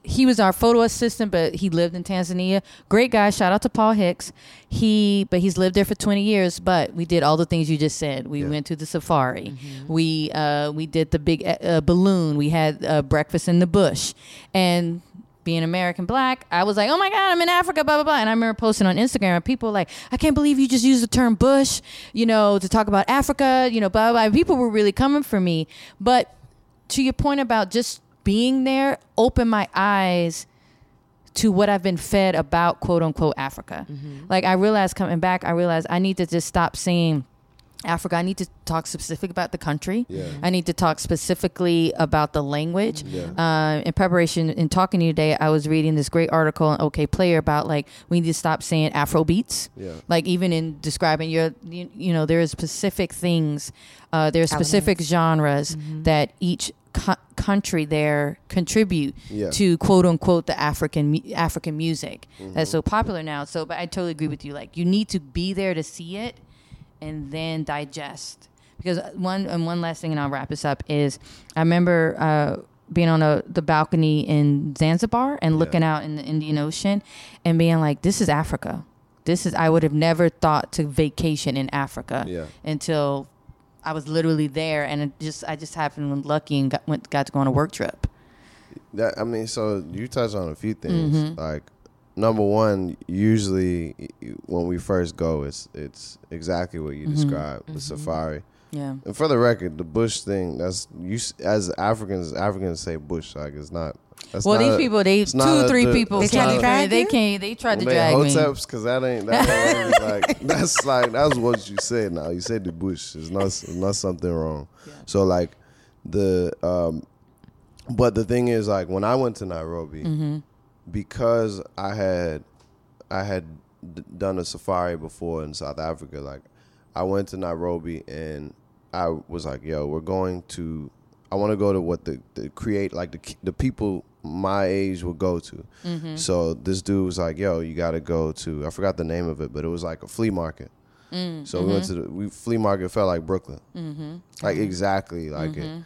he was our photo assistant, but he lived in Tanzania. Great guy. Shout out to Paul Hicks. He, but he's lived there for twenty years, but we did all the things you just said. We yeah. went to the safari. Mm-hmm. We uh, we did the big uh, balloon. We had uh, breakfast in the bush. And being American black, I was like, oh my God, I'm in Africa, blah, blah, blah. And I remember posting on Instagram and people were like, I can't believe you just used the term bush, you know, to talk about Africa, you know, blah, blah, blah. People were really coming for me. But to your point about just being there opened my eyes to what I've been fed about quote unquote Africa. Mm-hmm. Like I realized coming back, I realized I need to just stop saying Africa. I need to talk specific about the country. Yeah. I need to talk specifically about the language. Yeah. Uh, in preparation, in talking to you today, I was reading this great article on OK Player about like we need to stop saying Afrobeats. Yeah. Like even in describing your, you, you know, there is specific things, uh, there are specific elements. Genres mm-hmm. that each Co- country there contribute yeah. to quote unquote the African mu- African music mm-hmm. that's so popular now. So, but I totally agree with you. Like, you need to be there to see it, and then digest. Because one and one last thing, and I'll wrap this up. Is I remember uh, being on a, the balcony in Zanzibar and looking yeah. out in the Indian Ocean, and being like, "This is Africa. This is I would have never thought to vacation in Africa yeah. until." I was literally there, and it just I just happened lucky and got, went, got to go on a work trip. That, I mean, so you touched on a few things. Mm-hmm. Like, number one, usually when we first go, it's it's exactly what you mm-hmm. described, mm-hmm. the safari. Yeah. And for the record, the bush thing, that's you as Africans, Africans say bush, like it's not. That's well, these a, people, they two or three a, people, they tried to drag They can't. They tried to they drag me. Because that ain't that like that's like that's what you said. Now you said the bush. It's not it's not something wrong. Yeah. So like the um, but the thing is like when I went to Nairobi mm-hmm. because I had I had d- done a safari before in South Africa. Like I went to Nairobi and I was like, yo, we're going to. I want to go to what the, the create like the the people my age will go to. Mm-hmm. So this dude was like, "Yo, you gotta go to." I forgot the name of it, but it was like a flea market. Mm-hmm. So we went to the we, flea market. Felt like Brooklyn, mm-hmm. like exactly like mm-hmm. it.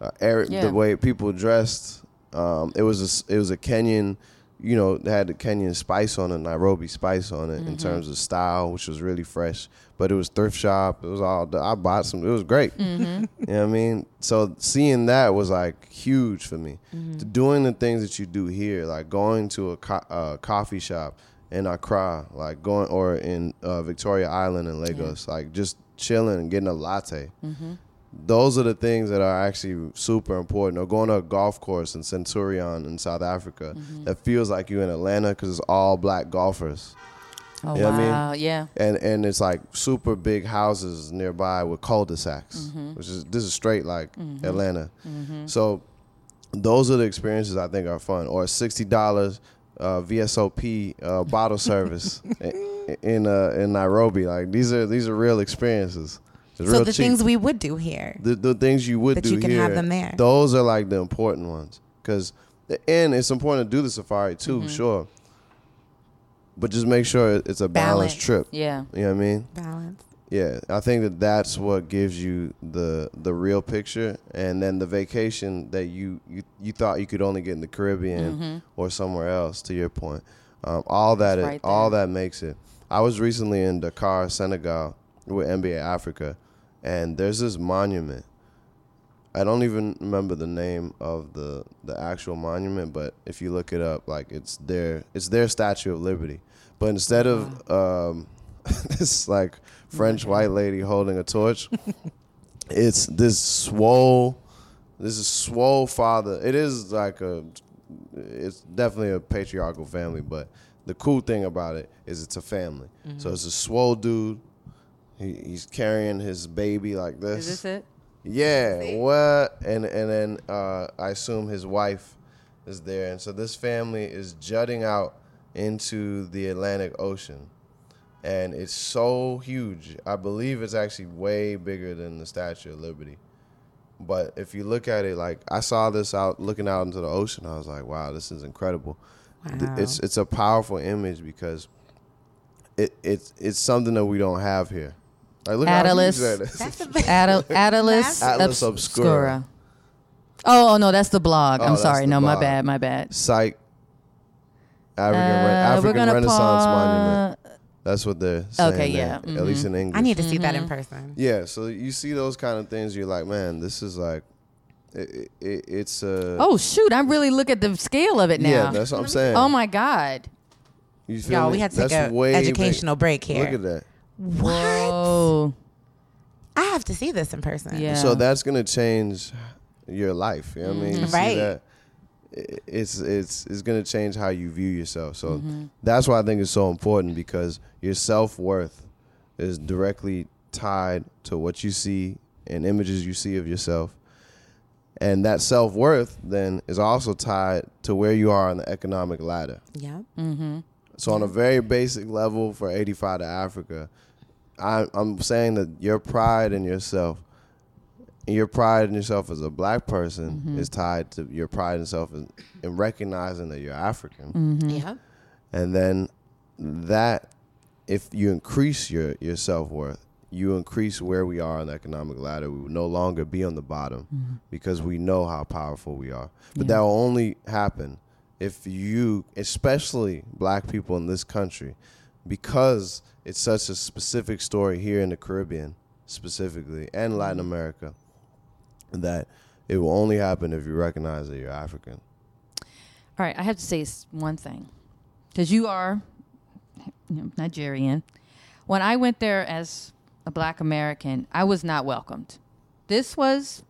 Uh, Eric, yeah. the way people dressed. Um, it was a, it was a Kenyan, you know, they had the Kenyan spice on it, Nairobi spice on it mm-hmm. in terms of style, which was really fresh. But it was thrift shop. It was all, I bought some. It was great. Mm-hmm. You know what I mean? So seeing that was like huge for me. Mm-hmm. Doing the things that you do here, like going to a co- uh, coffee shop in Accra, like going, or in uh, Victoria Island in Lagos, yeah. like just chilling and getting a latte. Mm-hmm. Those are the things that are actually super important. Or going to a golf course in Centurion in South Africa mm-hmm. that feels like you're in Atlanta because it's all black golfers. Oh, you know wow, I mean? Yeah. And and it's like super big houses nearby with cul-de-sacs, mm-hmm. which is, this is straight like mm-hmm. Atlanta. Mm-hmm. So those are the experiences I think are fun. Or a sixty dollars uh, V S O P uh, bottle service in in, uh, in Nairobi. Like these are these are real experiences. It's so the cheap. Things we would do here. The, the things you would do here. But you can have them there. Those are like the important ones. Because, and it's important to do the safari too, mm-hmm. sure. But just make sure it's a balanced Balance. trip. Yeah. You know what I mean? Balance. Yeah. I think that that's what gives you the the real picture. And then the vacation that you, you, you thought you could only get in the Caribbean mm-hmm. or somewhere else, to your point. Um, all that, right it, all that makes it. I was recently in Dakar, Senegal with N B A Africa. And there's this monument. I don't even remember the name of the, the actual monument, but if you look it up, like it's their it's their Statue of Liberty. But instead of um, this like French white lady holding a torch, it's this swole, this is swole father. It is like a, it's definitely a patriarchal family, but the cool thing about it is it's a family. Mm-hmm. So it's a swole dude. He, he's carrying his baby like this. Is this it? Yeah. See? What? And and then uh, I assume his wife is there, and so this family is jutting out into the Atlantic Ocean, and it's so huge. I believe it's actually way bigger than the Statue of Liberty. But if you look at it, like, I saw this out looking out into the ocean, I was like, wow, this is incredible. Wow. It's it's a powerful image because it it's it's something that we don't have here. Like, look Atlas. How that Attal- Atlas, Atlas Obscura. Obscura. Oh, oh no, that's the blog. Oh, I'm sorry. No, blog. my bad, my bad. Psych. African, uh, African Renaissance pa- Monument. That's what they're saying. Okay, yeah. Mm-hmm. At least in English. I need to see mm-hmm. that in person. Yeah, so you see those kind of things, you're like, man, this is like, it, it, it's a... Oh, shoot, I really look at the scale of it now. Yeah, that's what I'm saying. Oh, my God. You feel Y'all, me? We had to that's take an educational big. break here. Look at that. What? Whoa. I have to see this in person. Yeah. So that's going to change your life. You know what mm-hmm. I mean? You right. see that? It's it's it's gonna change how you view yourself. So mm-hmm. that's why I think it's so important, because your self-worth is directly tied to what you see and images you see of yourself. And that self-worth then is also tied to where you are on the economic ladder. Yeah. Mm-hmm. So on a very basic level for eighty-five to Africa, I, I'm saying that your pride in yourself Your pride in yourself as a black person mm-hmm. is tied to your pride in yourself in, in recognizing that you're African. Mm-hmm. Yeah. And then that, if you increase your, your self-worth, you increase where we are on the economic ladder. We will no longer be on the bottom mm-hmm. because we know how powerful we are. But yeah. that will only happen if you, especially black people in this country, because it's such a specific story here in the Caribbean specifically and Latin America, that it will only happen if you recognize that you're African. All right, I have to say one thing, because you are Nigerian. When I went there as a black American, I was not welcomed. This was...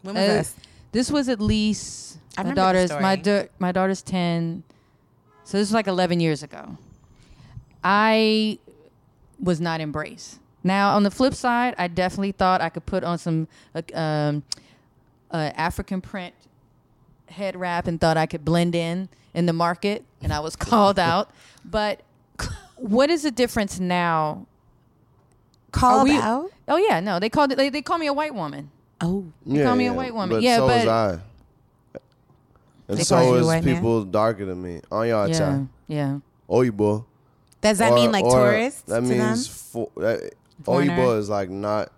When was uh, this? This was at least... I my daughter's my, da- my daughter's ten, so this was like eleven years ago. I was not embraced. Now, on the flip side, I definitely thought I could put on some uh, um, uh, African print head wrap and thought I could blend in in the market, and I was called out. But what is the difference now? Called we, out? Oh, yeah, no. They called it, they, they call me a white woman. Oh. They yeah, call me yeah, a white woman. But yeah, so but... was I. And so is people man? darker than me. On y'all yeah, time. Yeah. Oyibo. Does that or, mean like tourists? That to means... For, uh, Oyibo is like not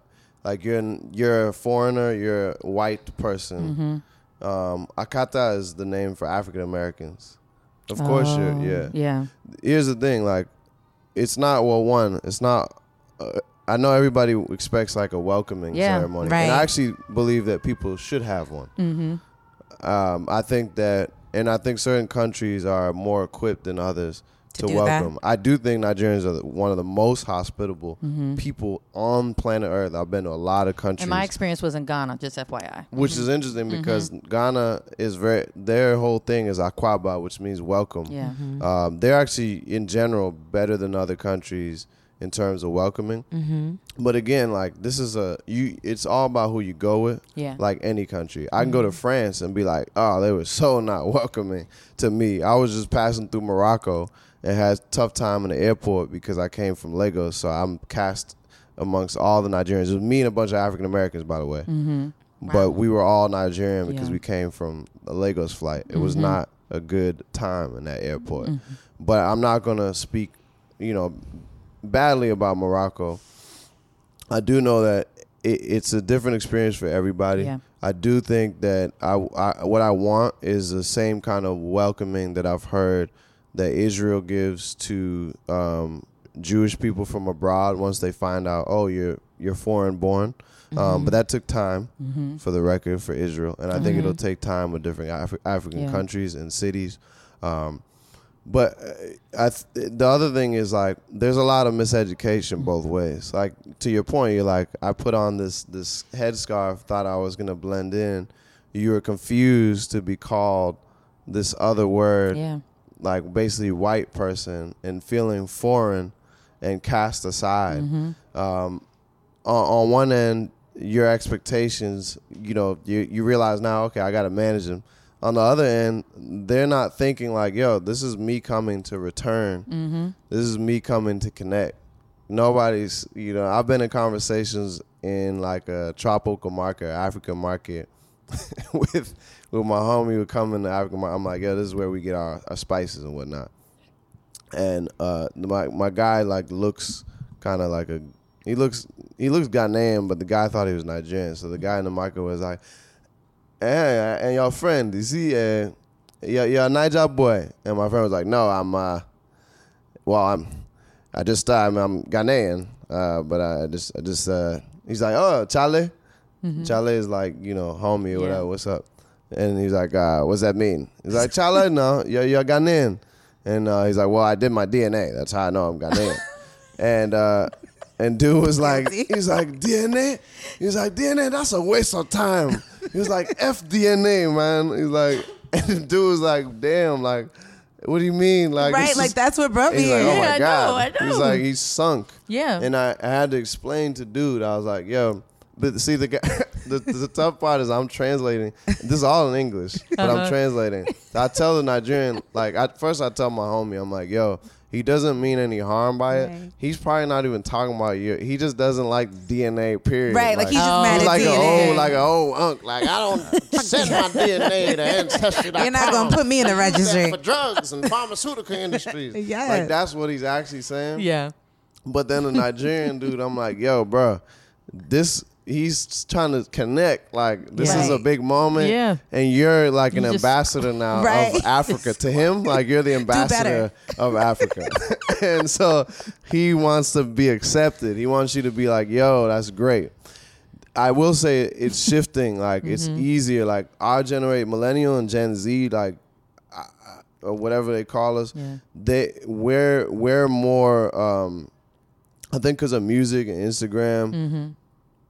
like you're you're a foreigner, you're a white person. Mm-hmm. Um, Akata is the name for African Americans. Of oh, course, you're, yeah, yeah. Here's the thing, like it's not well, one, it's not. Uh, I know everybody expects like a welcoming yeah, ceremony, right. and I actually believe that people should have one. Mm-hmm. Um, I think that, and I think certain countries are more equipped than others. To, to welcome. That. I do think Nigerians are one of the most hospitable mm-hmm. people on planet Earth. I've been to a lot of countries. And my experience was in Ghana, just F Y I. Which mm-hmm. is interesting because mm-hmm. Ghana is very, their whole thing is Akwaba, which means welcome. Yeah. Mm-hmm. Um, they're actually, in general, better than other countries in terms of welcoming. Mm-hmm. But again, like, this is a, you. it's all about who you go with, yeah. like any country. I can mm-hmm. go to France and be like, oh, they were so not welcoming to me. I was just passing through Morocco. It has tough time in the airport because I came from Lagos, so I'm cast amongst all the Nigerians. It was me and a bunch of African Americans, by the way. Mm-hmm. Wow. But we were all Nigerian because yeah. we came from a Lagos flight. It mm-hmm. was not a good time in that airport. Mm-hmm. But I'm not going to speak, you know, badly about Morocco. I do know that it, it's a different experience for everybody. Yeah. I do think that I, I, what I want is the same kind of welcoming that I've heard that Israel gives to um, Jewish people from abroad once they find out, oh, you're you're foreign born. Mm-hmm. Um, but that took time, mm-hmm. for the record, for Israel. And I mm-hmm. think it'll take time with different Af- African yeah. countries and cities. Um, but I th- the other thing is, like, there's a lot of miseducation mm-hmm. both ways. Like, to your point, you're like, I put on this, this headscarf, thought I was going to blend in. You were confused to be called this other word. Yeah. Like, basically white person and feeling foreign and cast aside. Mm-hmm. Um, on, on one end, your expectations, you know, you, you realize now, okay, I got to manage them. On the other end, they're not thinking like, yo, this is me coming to return. Mm-hmm. This is me coming to connect. Nobody's, you know, I've been in conversations in like a tropical market, African market with with my homie who come in the African market. I'm like, yo, this is where we get our, our spices and whatnot. And uh, my my guy like looks kind of like a, he looks he looks Ghanaian, but the guy thought he was Nigerian. So the guy in the market was like, hey, and your friend, you see, uh, you're, you're a Niger boy. And my friend was like, no, I'm, uh, well, I'm, I just, uh, I'm, I'm Ghanaian, uh, but I just, I just, uh, he's like, oh, Chale. Mm-hmm. Chale is like, you know, homie or yeah. whatever, what's up? And he's like, uh, what's that mean? He's like, Chale, no, you're, you're Ghanaian. And uh, he's like, well, I did my D N A. That's how I know I'm Ghanaian. and uh, and dude was like, he's like, D N A? He's like, D N A, that's a waste of time. He was like, F D N A, man. He's like, and the dude was like, damn, like, what do you mean? Like, right, like, that's what brought me in. Like, oh, yeah, my God. I know, I know. He's like, he's sunk. Yeah. And I, I had to explain to dude, I was like, yo, but see, the, guy, the the tough part is I'm translating. This is all in English, but uh-huh. I'm translating. So I tell the Nigerian, like, I, first I tell my homie, I'm like, yo, he doesn't mean any harm by it. Right. He's probably not even talking about you. He just doesn't like D N A, period. Right, like, like he's just oh, mad at like D N A. An old, like an old unk. Like, I don't send my D N A to ancestry. You're not going to put me in the registry. For drugs and pharmaceutical industries. Yes. Like, that's what he's actually saying. Yeah. But then the Nigerian dude, I'm like, yo, bro, this... He's trying to connect. Like, this right. is a big moment. Yeah. And you're like you an just, ambassador now right. of Africa to him. Like, you're the ambassador of Africa. And so he wants to be accepted. He wants you to be like, yo, that's great. I will say it's shifting. Like, mm-hmm. it's easier. Like, our generation, millennial and Gen Z, like, or whatever they call us, yeah. they we're, we're more, um, I think because of music and Instagram, mm-hmm.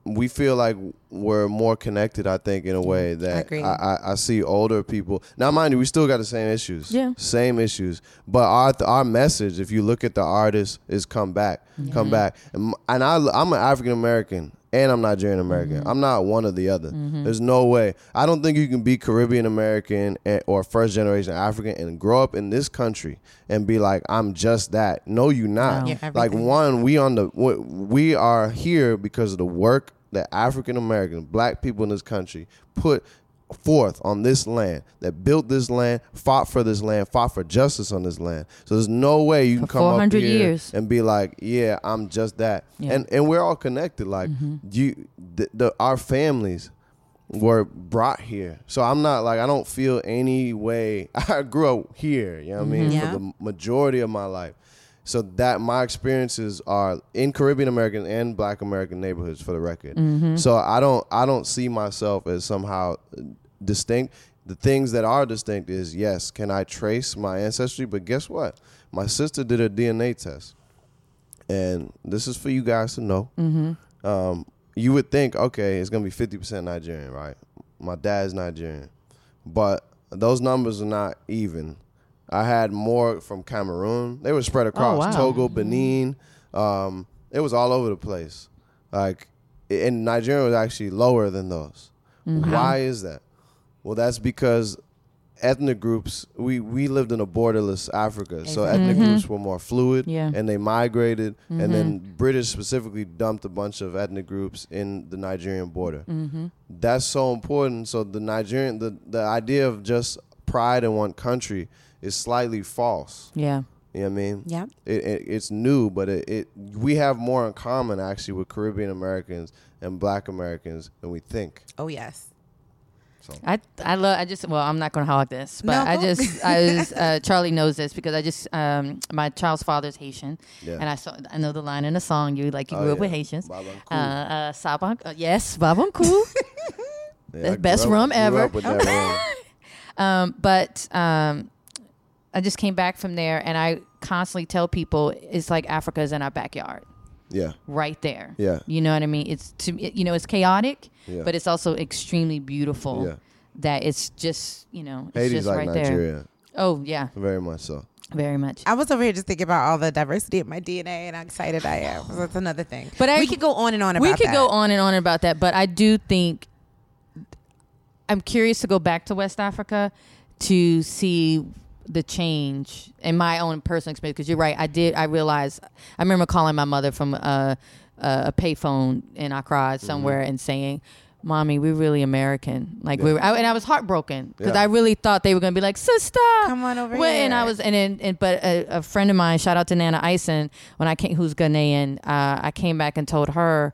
we feel like we're more connected, I think, in a way that I, I, I see older people. Now, mind you, we still got the same issues. Yeah. Same issues. But our our message, if you look at the artist, is come back. Yeah. Come back. And, and I, I'm an African-American and I'm Nigerian-American. Mm-hmm. I'm not one or the other. Mm-hmm. There's no way. I don't think you can be Caribbean-American and, or first-generation African and grow up in this country and be like, I'm just that. No, you're not. No. Like, one, we on the we are here because of the work that African Americans, black people in this country put forth on this land, that built this land, fought for this land, fought for justice on this land. So there's no way you can come up here years. and be like, yeah, I'm just that. Yeah. And and we're all connected. Like mm-hmm. you, the, the, our families were brought here. So I'm not like, I don't feel any way. I grew up here, you know what mm-hmm. I mean? Yeah. For the majority of my life. So that my experiences are in Caribbean American and Black American neighborhoods, for the record. Mm-hmm. So I don't I don't see myself as somehow distinct. The things that are distinct is, yes, can I trace my ancestry? But guess what? My sister did a D N A test. And this is for you guys to know. Mm-hmm. Um, you would think, okay, it's going to be fifty percent Nigerian, right? My dad's Nigerian. But those numbers are not even. I had more from Cameroon. They were spread across oh, wow. Togo, Benin. Um, it was all over the place. Like, and Nigeria was actually lower than those. Mm-hmm. Why is that? Well, that's because ethnic groups, we, we lived in a borderless Africa. Exactly. So ethnic mm-hmm. groups were more fluid yeah. and they migrated. Mm-hmm. And then British specifically dumped a bunch of ethnic groups in the Nigerian border. Mm-hmm. That's so important. So the Nigerian, the, the idea of just pride in one country is slightly false. Yeah. You know what I mean? Yeah. It, it, it's new, but it, it we have more in common, actually, with Caribbean Americans and Black Americans than we think. Oh, yes. So. I I love, I just, well, I'm not going to hog this, but no. I just, I was, uh, Charlie knows this because I just, um, my child's father's Haitian. Yeah. And I saw, I know the line in the song, you like, you oh, grew yeah. up with Haitians. Babam cool. Uh, uh, uh, yes, Babam cool. yeah, the best room up, ever. Grew up with that room. um, but, um, I just came back from there, and I constantly tell people it's like Africa's in our backyard. Yeah. Right there. Yeah. You know what I mean? It's to it, you know it's chaotic, yeah. but it's also extremely beautiful. Yeah. That it's just you know it's Haiti's just like right Nigeria. There. Oh yeah. Very much so. Very much. I was over here just thinking about all the diversity in my D N A and how excited I am. So that's another thing. But I, we could go on and on about that. We could that. go on and on about that. But I do think I'm curious to go back to West Africa to see the change in my own personal experience. Because you're right. I did. I realized. I remember calling my mother from a, a payphone in Accra somewhere mm-hmm. and saying, Mommy, we're really American. Like yeah. we were, I, and I was heartbroken because yeah. I really thought they were gonna be like, sister, come on over here. And I was, and then, and but a, a friend of mine, shout out to Nana Ison, when I came, who's Ghanaian, uh, I came back and told her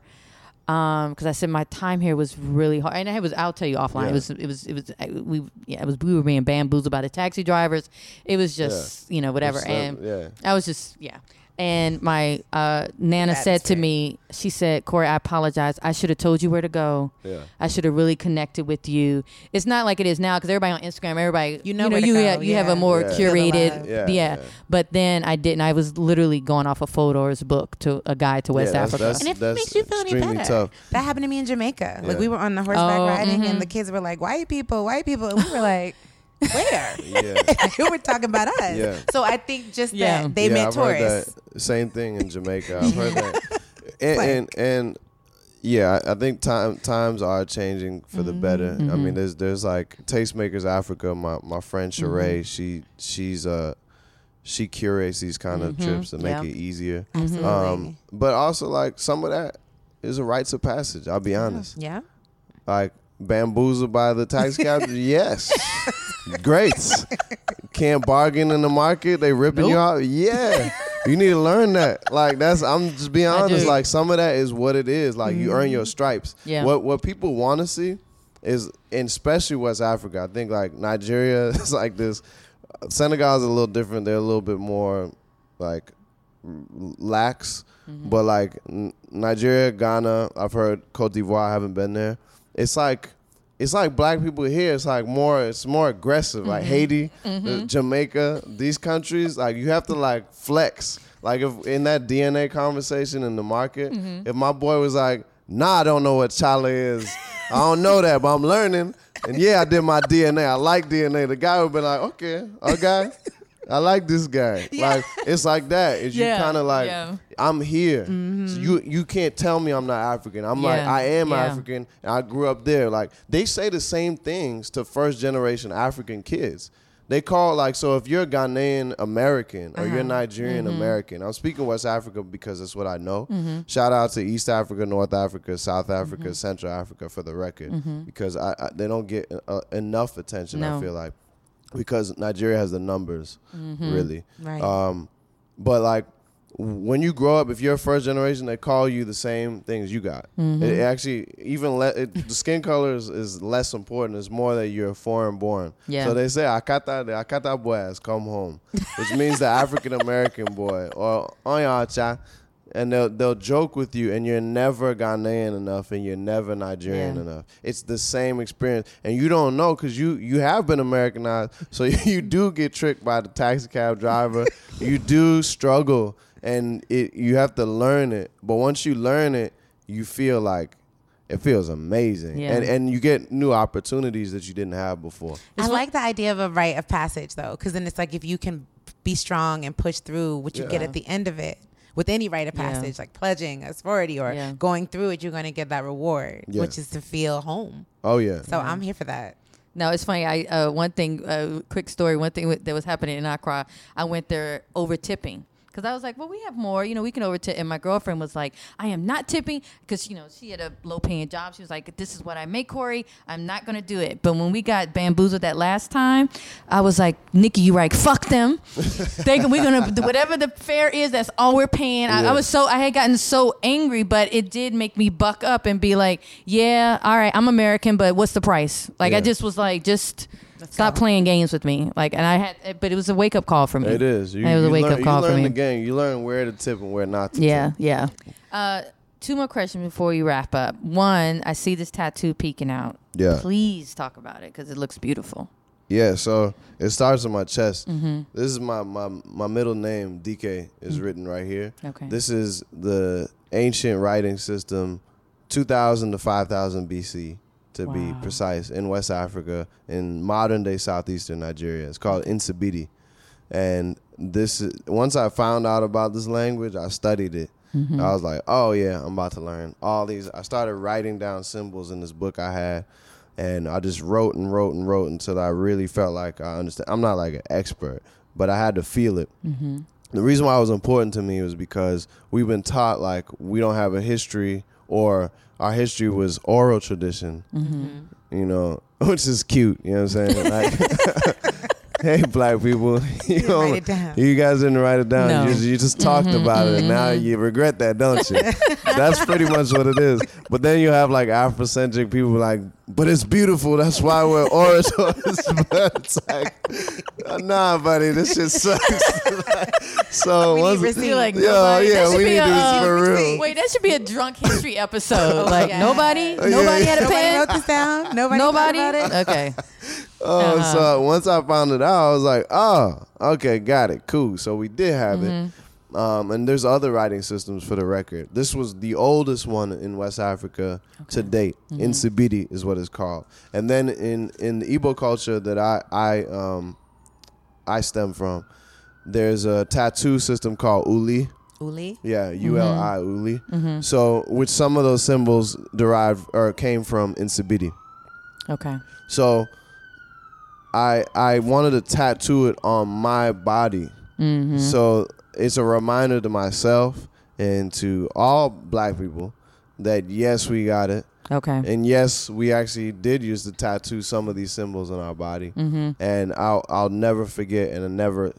um, because I said my time here was really hard, and I was, I'll tell you offline. Yeah. It was, it was, it was, I, we, yeah, it was, we were being bamboozled by the taxi drivers. It was just, yeah. you know, whatever. Just, and yeah. I was just, yeah. And my uh, Nana that said to me, she said, Corey, I apologize. I should have told you where to go. Yeah. I should have really connected with you. It's not like it is now because everybody on Instagram, everybody, you know, you, know, you, have, you yeah. have a more yeah. curated. Yeah. Yeah. Yeah. yeah. But then I didn't. I was literally going off a Fodor's book to a guide to West yeah, that's, Africa. That's, and if it makes you feel any better. Tough. That happened to me in Jamaica. Yeah. Like we were on the horseback oh, riding mm-hmm. and the kids were like, white people, white people. And we were like. Where? Yeah. We're talking about us. Yeah. So I think just yeah. that they yeah, meant tourists. Same thing in Jamaica. I've heard that. And, like. and and yeah, I think time times are changing for mm-hmm. the better. Mm-hmm. I mean, there's there's like Tastemakers Africa. My my friend Sheree, mm-hmm. she she's uh she curates these kind of mm-hmm. trips to make yeah. it easier. Absolutely. Um, but also like some of that is a rites of passage. I'll be honest. Yeah. Like bamboozled by the taxi cab. Yes. Great. Can't bargain in the market. They ripping nope. you out. Yeah. You need to learn that. Like that's I'm just being honest. Like some of that is what it is. Like mm-hmm. you earn your stripes. Yeah. What what people want to see is, and especially West Africa. I think like Nigeria is like this. Senegal's a little different. They're a little bit more like lax. Mm-hmm. But like Nigeria, Ghana, I've heard Cote d'Ivoire, I haven't been there. It's like It's like black people here. It's like more. It's more aggressive. Mm-hmm. Like Haiti, mm-hmm. Jamaica, these countries. Like you have to like flex. Like if in that D N A conversation in the market, mm-hmm. if my boy was like, "Nah, I don't know what chala is. I don't know that, but I'm learning." And yeah, I did my D N A. I like D N A. The guy would be like, "Okay, okay, I like this guy." Yeah. Like it's like that. It's yeah. you kind of like, yeah. I'm here. Mm-hmm. So you you can't tell me I'm not African. I'm yeah. like, I am yeah. African. And I grew up there. Like, they say the same things to first generation African kids. They call, like, so if you're Ghanaian American or uh-huh. you're Nigerian mm-hmm. American, I'm speaking West Africa because that's what I know. Mm-hmm. Shout out to East Africa, North Africa, South Africa, mm-hmm. Central Africa for the record, mm-hmm. because I, I they don't get uh, enough attention, no. I feel like, because Nigeria has the numbers, mm-hmm. really. Right. Um, but, like, when you grow up, if you're first generation, they call you the same things you got. Mm-hmm. It actually, even le- it, the skin color is, is less important. It's more that you're foreign born. Yeah. So they say, Akata, the Akata boy has come home, which means the African American boy, or Onyacha, and they'll, they'll joke with you, and you're never Ghanaian enough, and you're never Nigerian yeah. enough. It's the same experience, and you don't know because you, you have been Americanized, so you do get tricked by the taxi cab driver. You do struggle. And it, you have to learn it. But once you learn it, you feel like it feels amazing. Yeah. And and you get new opportunities that you didn't have before. I like the idea of a rite of passage, though, because then it's like if you can be strong and push through what you yeah. get at the end of it with any rite of passage, yeah. like pledging a sorority or yeah. going through it, you're going to get that reward, yeah. which is to feel home. Oh, yeah. So yeah. I'm here for that. No, it's funny. I uh, one thing, uh, quick story, one thing that was happening in Accra, I went there over tipping. Because I was like, well, we have more. You know, we can over tip. And my girlfriend was like, I am not tipping. Because, you know, she had a low-paying job. She was like, this is what I make, Corey. I'm not going to do it. But when we got bamboozled that last time, I was like, Nikki, you right. Fuck them. they We're going to, whatever the fare is, that's all we're paying. Yeah. I, I was so, I had gotten so angry. But it did make me buck up and be like, yeah, all right, I'm American, but what's the price? Like, yeah. I just was like, just... Let's Stop go. playing games with me. Like, and I had, but it was a wake up call for me. It is. You, it was a wake learn, up call for me. You learn the game. You learn where to tip and where not to yeah, tip. Yeah, yeah. Uh, two more questions before you wrap up. One, I see this tattoo peeking out. Yeah. Please talk about it because it looks beautiful. Yeah. So it starts on my chest. Mm-hmm. This is my, my, my middle name, D K, is mm-hmm. written right here. Okay. This is the ancient writing system, two thousand to five thousand B C. To wow. be precise, in West Africa, in modern-day southeastern Nigeria. It's called Nsibidi. And this is, once I found out about this language, I studied it. Mm-hmm. I was like, oh, yeah, I'm about to learn all these. I started writing down symbols in this book I had, and I just wrote and wrote and wrote until I really felt like I understand. I'm not like an expert, but I had to feel it. Mm-hmm. The reason why it was important to me was because we've been taught like we don't have a history, or our history was oral tradition, mm-hmm. you know, which is cute. You know what I'm saying? Like, hey, black people, you, know, write it down. You guys didn't write it down. No. You, you just talked mm-hmm, about mm-hmm. it, and now you regret that, don't you? That's pretty much what it is. But then you have like Afrocentric people like, but it's beautiful. That's why we're orators. But it's like, nah, buddy, this shit sucks. Like, so we once, need like yo, yeah, we need to do this for real. Wait, that should be a drunk history episode. Like yeah. nobody, nobody yeah, yeah. had a pen. Nobody wrote this down. Nobody, nobody. Thought about it. Okay. Oh, uh-huh. So once I found it out, I was like, oh, okay, got it, cool. So we did have mm-hmm. it. Um, and there's other writing systems for the record. This was the oldest one in West Africa okay. to date. Mm-hmm. Nsibidi is what it's called. And then in, in the Igbo culture that I I um I stem from, there's a tattoo system called Uli. Uli? Yeah, U L I, mm-hmm. Uli. Mm-hmm. So which some of those symbols derived or came from Nsibidi. Okay. So I I wanted to tattoo it on my body. Mm-hmm. So it's a reminder to myself and to all black people that, yes, we got it. Okay. And, yes, we actually did use to tattoo some of these symbols on our body. Mm-hmm. And I'll, I'll never forget and I'll never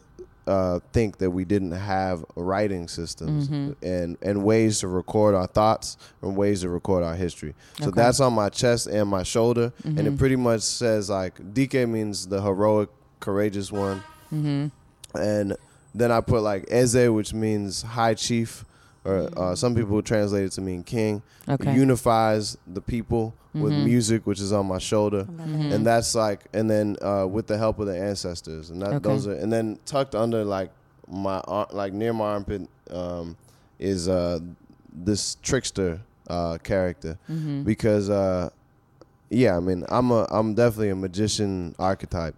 uh, think that we didn't have writing systems mm-hmm. and, and ways to record our thoughts and ways to record our history. So okay. that's on my chest and my shoulder. Mm-hmm. And it pretty much says, like, D K means the heroic, courageous one. Mm-hmm. And then I put, like, Eze, which means high chief, or uh, some people translate it to mean king. Okay. It unifies the people mm-hmm. with music, which is on my shoulder. Mm-hmm. And that's like, and then uh, with the help of the ancestors. And that, okay. those are, and then tucked under like my, ar- like near my armpit um, is uh, this trickster uh, character. Mm-hmm. Because, uh, yeah, I mean, I'm a, I'm definitely a magician archetype.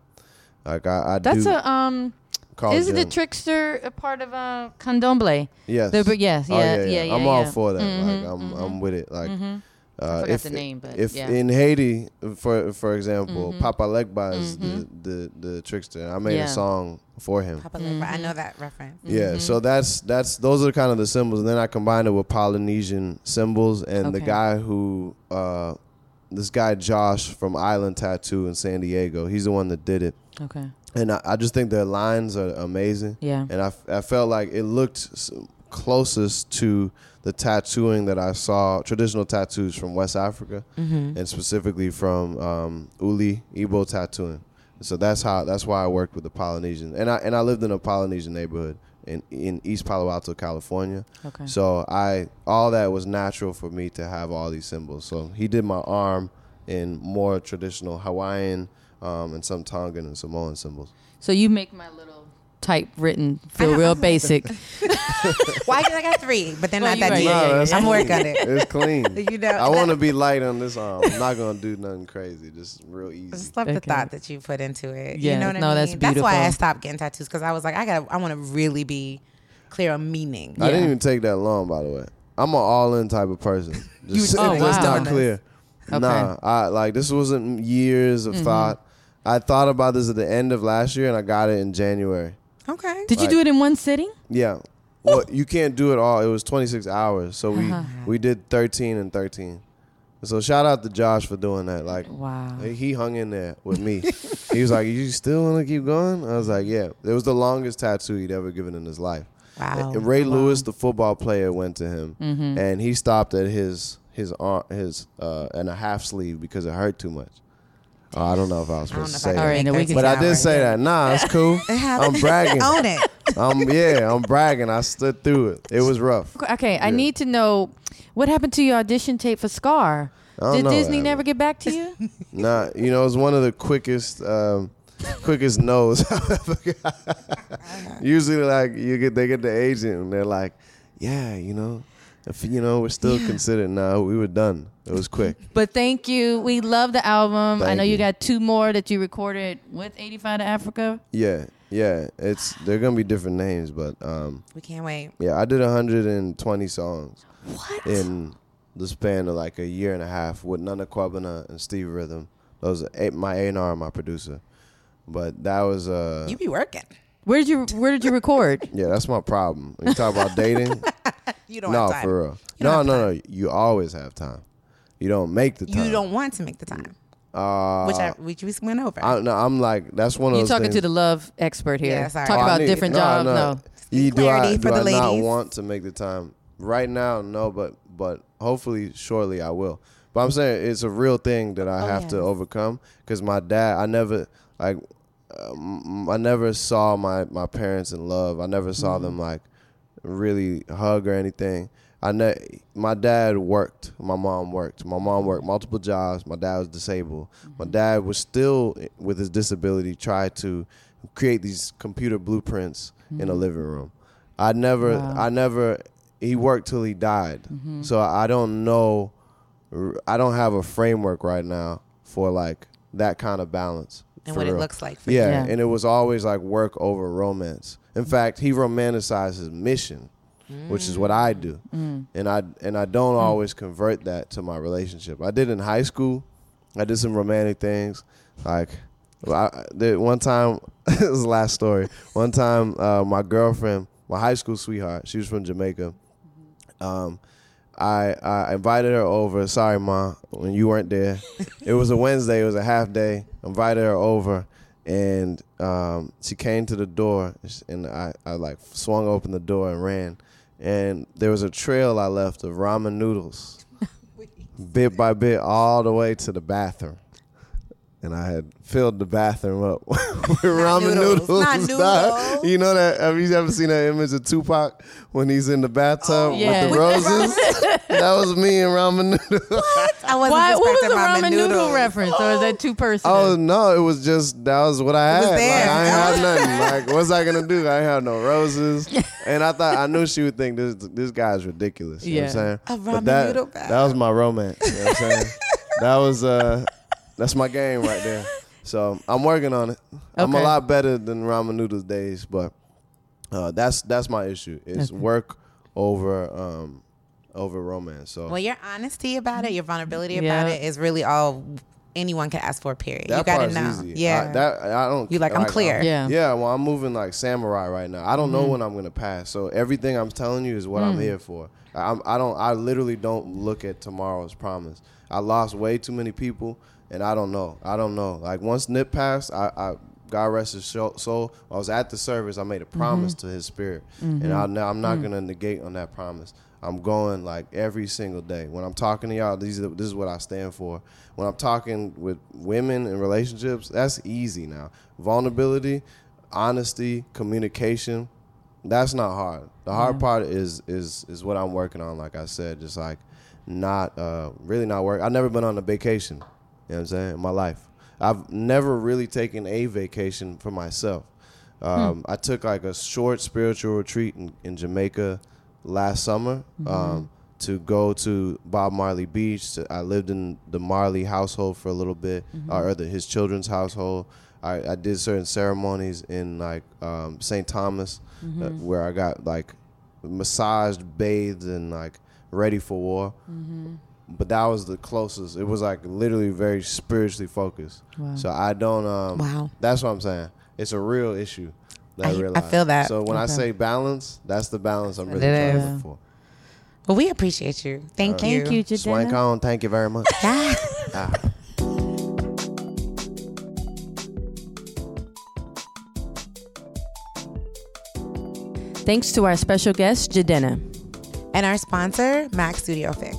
Like I, I that's do. That's a, um. Is the trickster a part of uh, Candomblé? Yes. The, yes. Yeah, oh, yeah, yeah, yeah, yeah. I'm yeah. all for that. Mm-hmm, like, I'm, mm-hmm. I'm with it. Like, mm-hmm. uh, I forgot if, the name, but if yeah. in Haiti, for for example, mm-hmm. Papa Legba is mm-hmm. the, the, the trickster. I made yeah. a song for him. Papa Legba, mm-hmm. I know that reference. Yeah. Mm-hmm. So that's that's those are kind of the symbols, and then I combined it with Polynesian symbols, and okay. the guy who. Uh, This guy, Josh, from Island Tattoo in San Diego. He's the one that did it. Okay. And I, I just think their lines are amazing. Yeah. And I, I felt like it looked closest to the tattooing that I saw, traditional tattoos from West Africa, mm-hmm. and specifically from um, Uli, Igbo tattooing. So that's how. That's why I worked with the Polynesians. And I and I lived in a Polynesian neighborhood in, in East Palo Alto, California. Okay. So I all that was natural for me to have all these symbols. So he did my arm in more traditional Hawaiian um, and some Tongan and Samoan symbols. So you make my little typewritten feel real basic. Why? Because I got three, but they're well, not that deep. Right. No, yeah. I'm working on it. It's clean. You know, I want to be light on this arm. I'm not gonna do nothing crazy. Just real easy. Just love okay. the thought that you put into it. Yeah. You know what no, I mean? That's beautiful. That's why I stopped getting tattoos, because I was like, I got. I want to really be clear on meaning. I yeah. didn't even take that long, by the way. I'm an all-in type of person. Just, you, oh, just wow. not clear. Okay. Nah, I like this wasn't years of mm-hmm. thought. I thought about this at the end of last year, and I got it in January. Okay. Did like, you do it in one sitting? Yeah. Well, you can't do it all. It was twenty-six hours. So we, uh-huh. we did thirteen and thirteen. So shout out to Josh for doing that. Like, wow. He hung in there with me. He was like, you still want to keep going? I was like, yeah. It was the longest tattoo he'd ever given in his life. Wow. And Ray wow. Lewis, the football player, went to him. Mm-hmm. And he stopped at his his arm, his uh, and a half sleeve because it hurt too much. Oh, I don't know if I was supposed I to say that. Right, no, but I did say that. Nah, it's cool. I'm bragging. Own it. I'm, yeah, I'm bragging. I stood through it. It was rough. Okay, yeah. I need to know, what happened to your audition tape for Scar? Did know, Disney never get back to you? Nah, you know, it was one of the quickest um, quickest no's I've ever got. Usually, like, you get, they get the agent, and they're like, yeah, you know. If, you know, we're still yeah. considered now. We were done. It was quick. But thank you. We love the album. Thank I know you. you got two more that you recorded with eighty-five to Africa. Yeah. Yeah, it's they're gonna be different names, but um, we can't wait. Yeah, I did one hundred twenty songs. What? In the span of like a year and a half with Nana Kwabena and Steve Rhythm. Those are my A and R, my producer. But that was uh you be working. Where did you Where did you record? Yeah, that's my problem. When you talk about dating. You don't no, have time. No, for real. No, no, no. You always have time. You don't make the time. You don't want to make the time. Uh, which I which we went over. I, no, I'm like that's one of You're those. You're talking things. To the love expert here. Yeah, sorry. Talk oh, about need, different no, jobs. No, no. You, do I, do I not want to make the time right now? No, but but hopefully shortly I will. But I'm saying it's a real thing that I oh, have yes. to overcome because my dad. I never like. Um, I never saw my, my parents in love. I never saw mm-hmm. them like really hug or anything. I ne- My dad worked. My mom worked. My mom worked multiple jobs. My dad was disabled. Mm-hmm. My dad was still, with his disability, tried to create these computer blueprints mm-hmm. in a living room. I never, wow. I never, he worked till he died. Mm-hmm. So I don't know, I don't have a framework right now for like that kind of balance. And what real. It looks like for yeah, you. Yeah, and it was always like work over romance. In mm-hmm. fact, he romanticized his mission, mm. which is what I do. Mm. And I and I don't mm. always convert that to my relationship. I did in high school. I did some romantic things. Like I, there, one time, this is the last story. One time, uh, my girlfriend, my high school sweetheart, she was from Jamaica. Um, I, I invited her over. Sorry, Ma, when you weren't there. It was a Wednesday. It was a half day. Invited her over, and um, she came to the door, and I, I like swung open the door and ran. And there was a trail I left of ramen noodles, bit by bit, all the way to the bathroom. And I had filled the bathroom up with ramen noodles. noodles Not noodles. You know that? Have you ever seen that image of Tupac when he's in the bathtub oh, yeah. with the roses? That was me and ramen noodles. What? I wasn't Why, what was the ramen, ramen noodle noodles. Reference? Or is that too personal? Oh, no. It was just, that was what I had. Like, I ain't had nothing. Like, what's I going to do? I ain't have no roses. And I thought, I knew she would think this this guy's ridiculous. You yeah. know what I'm saying? A ramen that, noodle bag. That was my romance. You know what I'm saying? That was, uh... that's my game right there. So I'm working on it. Okay. I'm a lot better than ramen noodles days, but uh, that's that's my issue. It's okay. work over um, over romance. So well, your honesty about it, your vulnerability about yeah. it is really all anyone can ask for. Period. That you got to know. Easy. Yeah. I, that I don't. You like, like I'm clear. I'm, yeah. Yeah. Well, I'm moving like samurai right now. I don't mm-hmm. know when I'm gonna pass. So everything I'm telling you is what mm. I'm here for. I'm, I don't. I literally don't look at tomorrow's promise. I lost way too many people. And I don't know. I don't know. Like, once Nip passed, I, I God rest his soul, I was at the service. I made a promise mm-hmm. to his spirit. Mm-hmm. And I, I'm not mm-hmm. going to negate on that promise. I'm going, like, every single day. When I'm talking to y'all, these, this is what I stand for. When I'm talking with women in relationships, that's easy now. Vulnerability, honesty, communication, that's not hard. The hard yeah. part is, is is what I'm working on, like I said. Just, like, not uh, really not work. I've never been on a vacation. You know what I'm saying? In my life. I've never really taken a vacation for myself. Um, hmm. I took like a short spiritual retreat in, in Jamaica last summer mm-hmm. um, to go to Bob Marley Beach. I lived in the Marley household for a little bit, mm-hmm. or the, his children's household. I, I did certain ceremonies in like um, Saint Thomas mm-hmm. uh, where I got like massaged, bathed, and like ready for war. Mm-hmm. But that was the closest. It was like literally very spiritually focused. Wow. So I don't. Um, wow. That's what I'm saying. It's a real issue. That I, I, realize. I feel that. So when okay. I say balance, that's the balance I'm really trying to look for. Well, we appreciate you. Thank right. you. Thank you, Jidenna. Swank on. Thank you very much. ah. Thanks to our special guest, Jidenna. And our sponsor, Mac Studio Fix.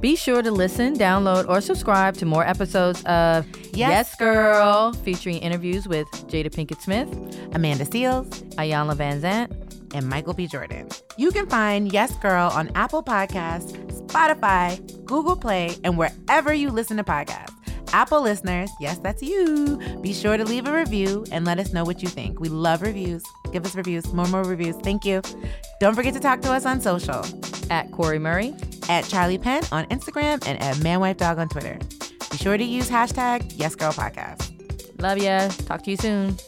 Be sure to listen, download, or subscribe to more episodes of Yes, yes Girl, featuring interviews with Jada Pinkett Smith, Amanda Seals, Ayanna Van Zant, and Michael B. Jordan. You can find Yes Girl on Apple Podcasts, Spotify, Google Play, and wherever you listen to podcasts. Apple listeners, yes, that's you. Be sure to leave a review and let us know what you think. We love reviews. Give us reviews. More, more reviews. Thank you. Don't forget to talk to us on social. At Corey Murray. At Charlie Penn on Instagram and at ManWifeDog on Twitter. Be sure to use hashtag YesGirlPodcast. Love ya. Talk to you soon.